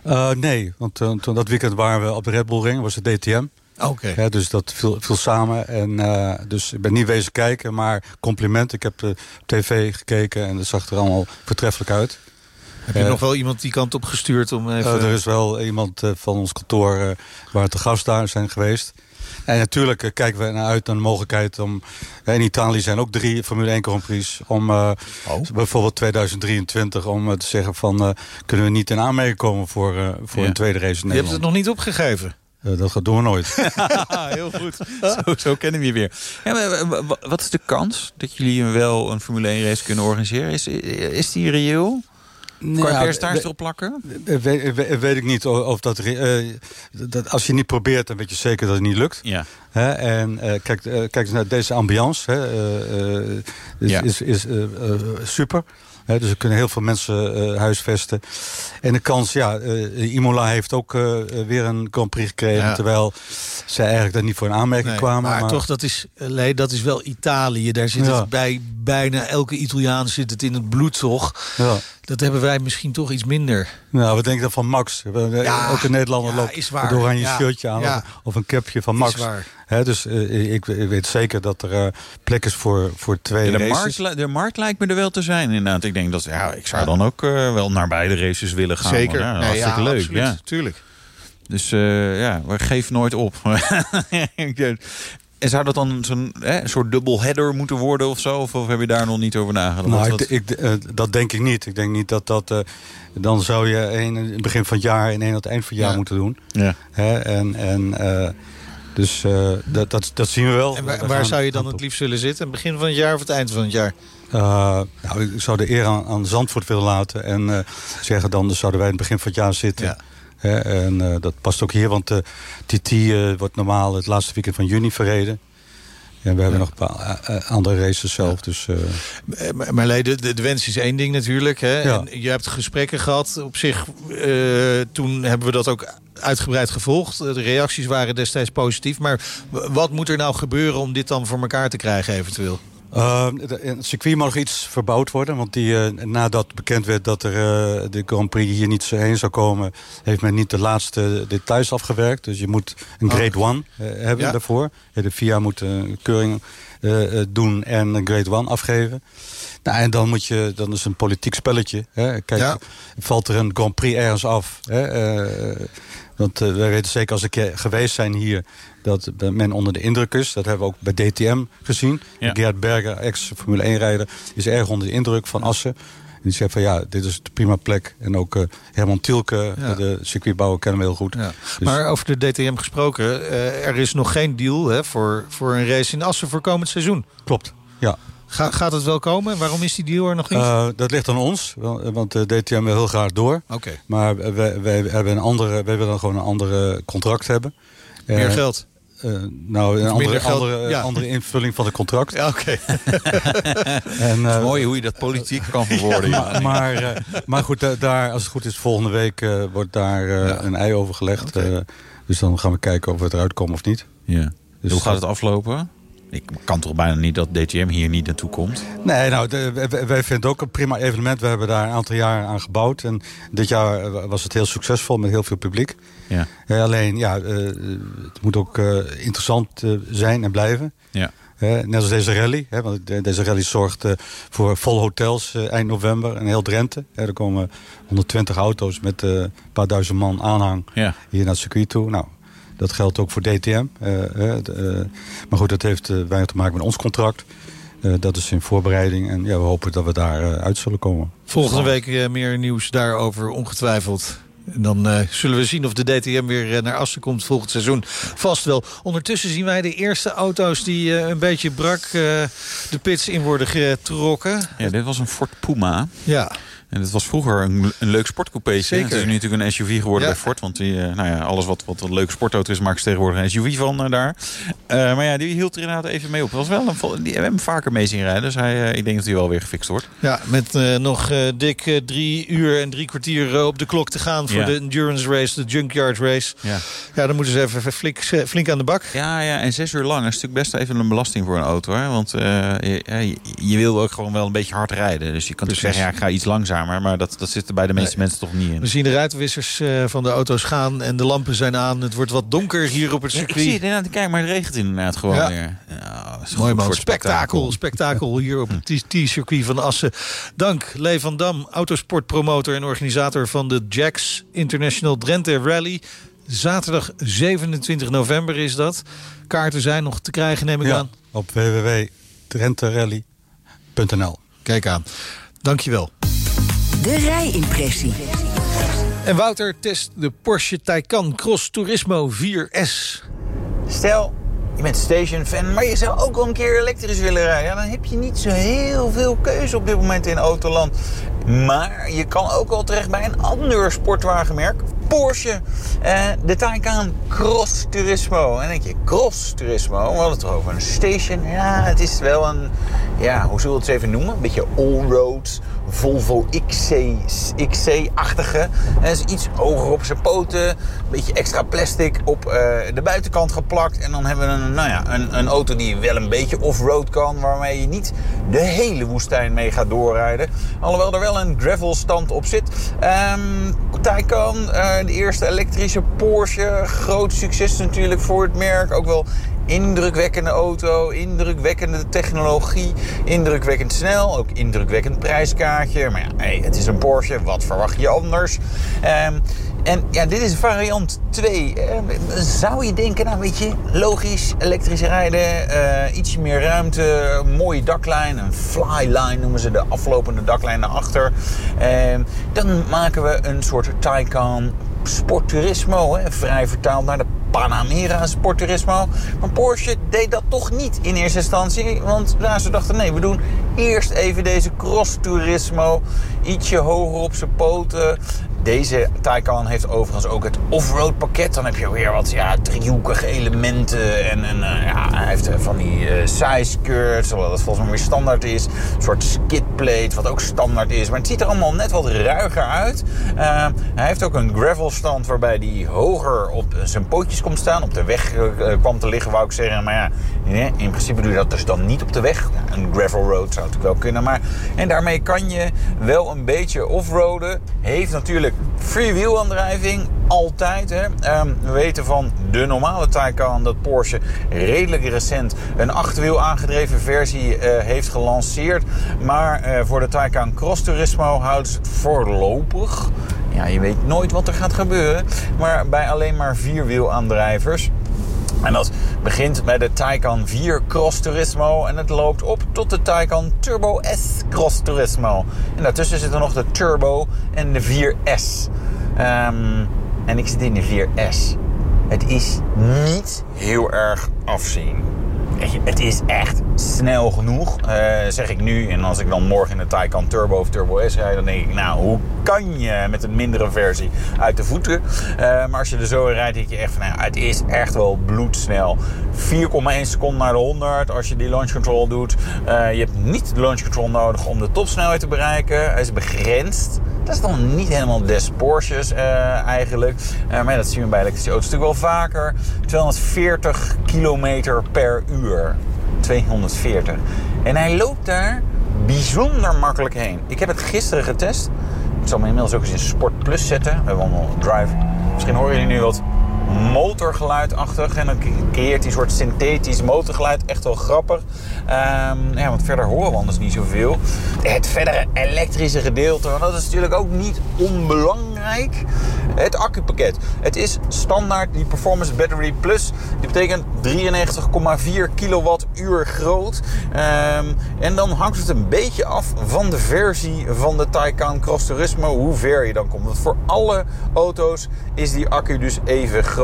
Uh, nee, want uh, toen dat weekend waren we op de Red Bull Ring, was het D T M. Okay. He, dus dat viel, viel samen. En, uh, dus ik ben niet wezen kijken, maar compliment. Ik heb uh, tv gekeken en dat zag er allemaal voortreffelijk uit. Heb je uh, nog wel iemand die kant op gestuurd? Om even... uh, er is wel iemand uh, van ons kantoor uh, waar te gast daar zijn geweest. En natuurlijk kijken we naar uit naar de mogelijkheid om... In Italië zijn ook drie Formule één Grand Prix. Om uh, oh. bijvoorbeeld tweeduizend drieëntwintig om uh, te zeggen van... Uh, kunnen we niet in aanmerking komen voor, uh, voor ja. een tweede race in Nederland. Je hebt het nog niet opgegeven? Uh, dat gaat door nooit. Heel goed. Zo, zo kennen we je weer. Ja, maar, wat is de kans dat jullie wel een Formule één race kunnen organiseren? Is, is die reëel? Nee, kan je perstaars erop plakken? Weet, weet, weet ik niet. Of dat, uh, dat, als je niet probeert, dan weet je zeker dat het niet lukt. Ja. Hè? En uh, kijk, uh, kijk naar deze ambiance. Hè? Uh, uh, is ja. is, is uh, uh, super. Hè? Dus er kunnen heel veel mensen uh, huisvesten. En de kans, ja, uh, Imola heeft ook uh, weer een Grand Prix gekregen. Ja. Terwijl zij eigenlijk daar niet voor in aanmerking nee, kwamen. Maar, maar toch, dat is, Lee, dat is wel Italië. Daar zit ja. het bij bijna elke Italiaan zit het in het bloed, toch? Ja. Dat hebben wij misschien toch iets minder. Nou, we denken dan van Max. Ja, ook een Nederlander ja, loopt een oranje ja, shirtje aan. Ja. Of een capje van Max. He, dus uh, ik, ik weet zeker dat er uh, plek is voor, voor twee ja, de races. Markt, de markt lijkt me er wel te zijn, inderdaad. Ik denk dat ja, ik zou dan ook uh, wel naar beide races willen gaan. Zeker. Ja, nee, hartstikke ja, leuk. Absoluut, ja, tuurlijk. Dus uh, ja, geef nooit op. En zou dat dan zo'n hè, soort dubbelheader moeten worden of zo? Of, of heb je daar nog niet over nagedacht? Nou, dat... Ik, ik, uh, dat denk ik niet. Ik denk niet dat dat... Uh, dan zou je in het begin van het jaar en één aan het eind van het jaar ja. moeten doen. Ja. Hè? En... en uh, Dus uh, dat, dat, dat zien we wel. En waar, waar zou je dan het liefst willen zitten? Begin van het jaar of het eind van het jaar? Uh, nou, ik zou de eer aan, aan Zandvoort willen laten. En uh, zeggen dan, dus zouden wij in het begin van het jaar zitten. Ja. Uh, en uh, dat past ook hier, want uh, T T uh, wordt normaal het laatste weekend van juni verreden. En we hebben ja. nog een paar uh, andere races zelf. Ja. Dus, uh... Maar de, de, de wens is één ding natuurlijk. Hè? Ja. En je hebt gesprekken gehad. Op zich, uh, toen hebben we dat ook uitgebreid gevolgd. De reacties waren destijds positief. Maar wat moet er nou gebeuren om dit dan voor elkaar te krijgen eventueel? Uh, het circuit mag nog iets verbouwd worden. Want die, uh, nadat bekend werd dat er, uh, de Grand Prix hier niet zo heen zou komen... heeft men niet de laatste details afgewerkt. Dus je moet een grade oh. one uh, hebben ja. daarvoor. De V I A moet een keuring uh, doen en een grade one afgeven. Nou, en dan moet je, dan is een politiek spelletje. Hè. Kijk, ja. valt er een Grand Prix ergens af... Hè, uh, want uh, wij weten zeker als we een keer geweest zijn hier... dat men onder de indruk is. Dat hebben we ook bij D T M gezien. Ja. Geert Berger, ex-Formule één-rijder... is erg onder de indruk van Assen. En die zegt van ja, dit is de prima plek. En ook uh, Herman Tielke, ja. de circuitbouwer, kennen we heel goed. Ja. Dus... Maar over de D T M gesproken... Uh, er is nog geen deal hè, voor, voor een race in Assen voor komend seizoen. Klopt, ja. Ga, gaat het wel komen? Waarom is die deal er nog niet? Uh, dat ligt aan ons, want de D T M wil heel graag door. Okay. Maar wij, wij, hebben een andere, wij willen gewoon een andere contract hebben. Meer uh, geld? Uh, nou, een andere, andere, ja. andere invulling van het contract. Ja, oké. Okay. uh, mooi hoe je dat politiek kan verwoorden. Ja, maar, maar, uh, maar goed, daar, als het goed is, volgende week uh, wordt daar uh, ja. een ei over gelegd. Okay. Uh, dus dan gaan we kijken of we eruit komen of niet. Ja. Dus hoe gaat het aflopen? Ik kan toch bijna niet dat D T M hier niet naartoe komt? Nee, nou, de, wij vinden het ook een prima evenement. We hebben daar een aantal jaren aan gebouwd. En dit jaar was het heel succesvol met heel veel publiek. Ja. Uh, alleen, ja, uh, het moet ook uh, interessant uh, zijn en blijven. Ja. Uh, net als deze rally. Hè, want de, deze rally zorgt uh, voor vol hotels uh, eind november en heel Drenthe. Hè, er komen honderdtwintig auto's met een uh, paar duizend man aanhang ja. hier naar het circuit toe. Nou. Dat geldt ook voor D T M. Uh, uh, uh, maar goed, dat heeft uh, weinig te maken met ons contract. Uh, dat is in voorbereiding. En ja, we hopen dat we daar uh, uit zullen komen. Volgende week uh, meer nieuws daarover ongetwijfeld. En dan uh, zullen we zien of de D T M weer uh, naar Assen komt volgend seizoen. Vast wel. Ondertussen zien wij de eerste auto's die uh, een beetje brak uh, de pits in worden getrokken. Ja, dit was een Ford Puma. Ja. En het was vroeger een, een leuk sportcoupé. Zeker. Het is nu natuurlijk een S U V geworden ja. bij Ford. Want die, nou ja, alles wat, wat een leuke sportauto is, maakt ze tegenwoordig een S U V van uh, daar. Uh, maar ja, die hield er inderdaad even mee op. Was wel een, die hebben hem vaker mee zien rijden. Dus hij, uh, ik denk dat hij wel weer gefixt wordt. Ja, met uh, nog uh, dik uh, drie uur en drie kwartier uh, op de klok te gaan... voor ja. de endurance race, de Junkyard Race. Ja, ja dan moeten ze even flink, flink aan de bak. Ja, ja, en zes uur lang is natuurlijk best even een belasting voor een auto. Hè? Want uh, je, je wil ook gewoon wel een beetje hard rijden. Dus je kan natuurlijk zeggen, ja, ik ga iets langzamer. Maar, maar dat, dat zit er bij de meeste nee. mensen toch niet in. We zien de ruitenwissers uh, van de auto's gaan en de lampen zijn aan. Het wordt wat donker hier op het circuit. Ja, ik zie het inderdaad, kijk, maar het regent inderdaad gewoon ja. weer. Ja, dat is mooi man, spektakel. Spektakel hier op het T T circuit van Assen. Dank Lee van Dam, autosportpromotor en organisator van de Jacks International Drenthe Rally. Zaterdag zevenentwintig november is dat. Kaarten zijn nog te krijgen, neem ik ja, aan. Op w w w punt drenthe rally punt n l. Kijk aan. Dankjewel. De rijimpressie. En Wouter test de Porsche Taycan Cross Turismo vier S. Stel, je bent stationfan, maar je zou ook wel een keer elektrisch willen rijden. Ja, dan heb je niet zo heel veel keuze op dit moment in autoland. Maar je kan ook wel terecht bij een ander sportwagenmerk, Porsche. Eh, de Taycan Cross Turismo. En dan denk je, Cross Turismo, we hadden het over een station. Ja, het is wel een, ja, hoe zullen we het even noemen? Een beetje allroad, Volvo X C-achtige. En is iets hoger op zijn poten, een beetje extra plastic op uh, de buitenkant geplakt. En dan hebben we een, nou ja, een, een auto die wel een beetje off-road kan, waarmee je niet de hele woestijn mee gaat doorrijden. Alhoewel er wel een gravelstand op zit. Um, Taycan, uh, de eerste elektrische Porsche. Groot succes natuurlijk voor het merk. Ook wel indrukwekkende auto, indrukwekkende technologie, indrukwekkend snel, ook indrukwekkend prijskaartje. Maar ja, hey, het is een Porsche, wat verwacht je anders? Um, En ja, dit is variant twee. Zou je denken, nou weet je, logisch, elektrisch rijden, uh, ietsje meer ruimte, een mooie daklijn, een flyline noemen ze de aflopende daklijn naar achter. Uh, dan maken we een soort Taycan Sport Turismo, hè, vrij vertaald naar de Panamera Sport Turismo. Maar Porsche deed dat toch niet in eerste instantie. Want nou, ze dachten, nee, we doen eerst even deze Cross Turismo. Ietsje hoger op zijn poten. Deze Taycan heeft overigens ook het off-road pakket. Dan heb je weer wat ja, driehoekige elementen. En, en uh, ja, hij heeft van die uh, side-skirts, wat volgens mij weer standaard is. Een soort skidplate, wat ook standaard is. Maar het ziet er allemaal net wat ruiger uit. Uh, hij heeft ook een gravelstand waarbij hij hoger op zijn pootjes komt staan. Op de weg uh, kwam te liggen, wou ik zeggen. Maar ja, in principe doe je dat dus dan niet op de weg. Een gravel road zou natuurlijk wel kunnen. Maar, en daarmee kan je wel een beetje off-roaden. Heeft natuurlijk freewheelaandrijving, altijd. Hè. Um, we weten van de normale Taycan dat Porsche redelijk recent een achtwiel aangedreven versie uh, heeft gelanceerd. Maar uh, voor de Taycan Cross Turismo houdt het voorlopig, ja, je weet nooit wat er gaat gebeuren, maar bij alleen maar vierwielaandrijvers. En dat begint bij de Taycan vier Cross Turismo en het loopt op tot de Taycan Turbo S Cross Turismo. En daartussen zitten nog de Turbo en de vier S. Um, en ik zit in de vier S. Het is niet heel erg afzien. Het is echt snel genoeg, uh, zeg ik nu. En als ik dan morgen in de Taycan Turbo of Turbo S rijd, dan denk ik, nou, hoe kan je met een mindere versie uit de voeten? Uh, maar als je er zo in rijdt, denk je echt van, nou, het is echt wel bloedsnel. vier komma één seconden naar de honderd als je die launch control doet. Uh, je hebt niet de launch control nodig om de topsnelheid te bereiken. Hij is begrensd. Dat is dan niet helemaal des Porsches uh, eigenlijk. Uh, maar dat zien we bij elektrische auto's natuurlijk wel vaker. tweehonderdveertig kilometer per uur. tweehonderdveertig. En hij loopt daar bijzonder makkelijk heen. Ik heb het gisteren getest. Ik zal me inmiddels ook eens in Sport Plus zetten. We hebben allemaal drive. Misschien horen jullie nu wat motorgeluidachtig. En dan creëert die soort synthetisch motorgeluid. Echt wel grappig. Um, ja, want verder horen we anders niet zoveel. Het verdere elektrische gedeelte. Want dat is natuurlijk ook niet onbelangrijk. Het accupakket. Het is standaard die Performance Battery Plus. Die betekent drieënnegentig komma vier kilowattuur groot. Um, en dan hangt het een beetje af van de versie van de Taycan Cross Turismo. Hoe ver je dan komt. Want voor alle auto's is die accu dus even groot.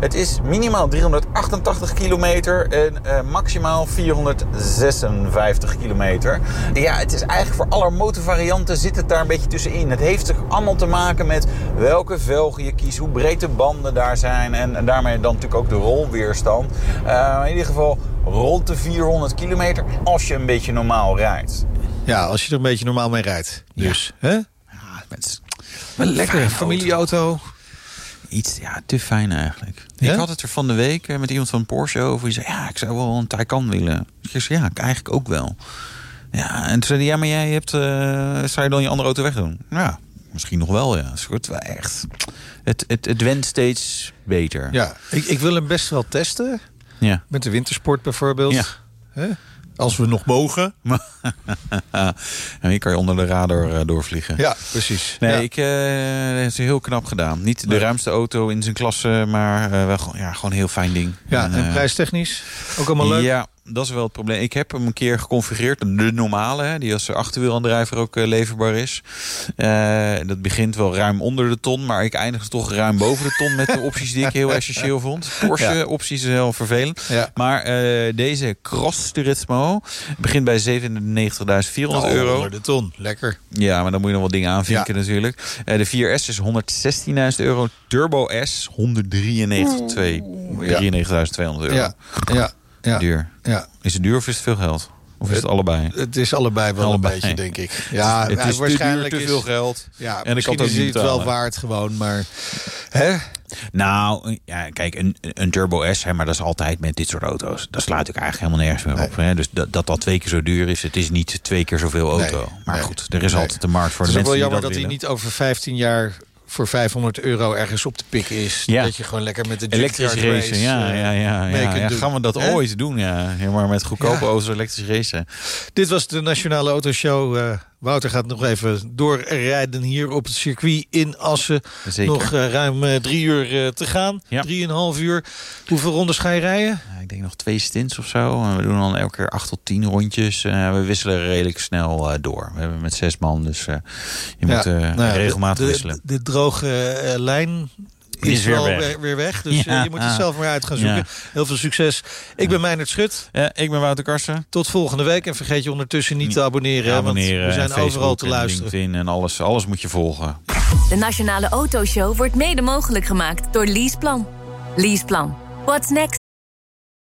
Het is minimaal driehonderdachtentachtig kilometer en uh, maximaal vierhonderdzesenvijftig kilometer. Ja, het is eigenlijk voor alle motorvarianten zit het daar een beetje tussenin. Het heeft allemaal te maken met welke velgen je kiest, hoe breed de banden daar zijn en, en daarmee dan natuurlijk ook de rolweerstand. Uh, in ieder geval rond de vierhonderd kilometer als je een beetje normaal rijdt. Ja, als je er een beetje normaal mee rijdt. Dus, ja. Hè? Ja, met een lekkere familieauto. Iets ja, te fijn eigenlijk. Ja? Ik had het er van de week met iemand van Porsche over. Die zei, ja, ik zou wel een Taycan willen. Ik zei, ja, ik eigenlijk ook wel. Ja, en toen zei hij, ja, maar jij hebt... Uh, zou je dan je andere auto wegdoen? Ja, misschien nog wel, ja. Dus goed, echt. Het, het, het went steeds beter. Ja, ik, ik wil hem best wel testen. Ja. Met de wintersport bijvoorbeeld. Ja. Hè? Als we nog mogen. En hier kan je onder de radar doorvliegen. Ja, precies. Nee, ja. Ik, uh, het is heel knap gedaan. Niet de nee. ruimste auto in zijn klasse, maar uh, wel gewoon, ja, gewoon een heel fijn ding. Ja, en, en uh, prijstechnisch ook allemaal leuk. Ja, dat is wel het probleem. Ik heb hem een keer geconfigureerd. De normale, hè, die als achterwielaandrijver ook uh, leverbaar is. Uh, dat begint wel ruim onder de ton. Maar ik eindig toch ruim boven de ton met de opties die ik heel essentieel vond. Porsche opties is heel vervelend. Ja. Maar uh, deze Cross Turismo begint bij zevenennegentigduizend vierhonderd oh, euro. Onder de ton, lekker. Ja, maar dan moet je nog wat dingen aanvinken ja. natuurlijk. Uh, de vier S is honderdzestienduizend euro. Turbo S honderddrieënnegentigduizend tweehonderd ja. drieënnegentigduizend tweehonderd euro. Ja, ja. Ja. Duur. Ja. Is het duur of is het veel geld? Of is het, het allebei? Het is allebei wel allebei. een beetje, denk ik. Ja, het is waarschijnlijk te, duur, te veel geld. Ja, en ik had ook is het wel waard gewoon, maar... Hè? Nou, ja, kijk, een, een Turbo S, hè, maar dat is altijd met dit soort auto's. Dat slaat natuurlijk eigenlijk helemaal nergens meer op. Nee. Hè? Dus dat, dat dat twee keer zo duur is, het is niet twee keer zoveel auto. Nee, maar nee, goed, er is nee. altijd de markt voor de mensen die dat willen. Het is wel jammer dat hij niet over vijftien jaar... voor vijfhonderd euro ergens op te pikken is. Ja. Dat je gewoon lekker met de Junkyard Race... Ja, ja, ja, ja, ja. Gaan we dat He? ooit doen, ja. ja. Maar met goedkope ja. auto's elektrisch racen. Dit was de Nationale Autoshow... Uh, Wouter gaat nog even doorrijden hier op het circuit in Assen. Zeker. Nog uh, ruim uh, drie uur uh, te gaan. Ja. Drieënhalf uur. Hoeveel rondes ga je rijden? Ik denk nog twee stints of zo. En we doen dan elke keer acht tot tien rondjes. Uh, we wisselen redelijk snel uh, door. We hebben met zes man, dus uh, je ja, moet uh, nou, regelmatig de, wisselen. De, de droge uh, lijn... Is, is weer, weg. weer weg, dus ja, je moet het ah, zelf maar uit gaan zoeken. Ja. Heel veel succes. Ik ben Meijnerd Schut. Ja, ik ben Wouter Karsen. Tot volgende week. En vergeet je ondertussen niet te abonneren. abonneren want we zijn Facebook overal te luisteren. LinkedIn en alles, alles moet je volgen. De Nationale Autoshow wordt mede mogelijk gemaakt door Leaseplan. Leaseplan. What's next?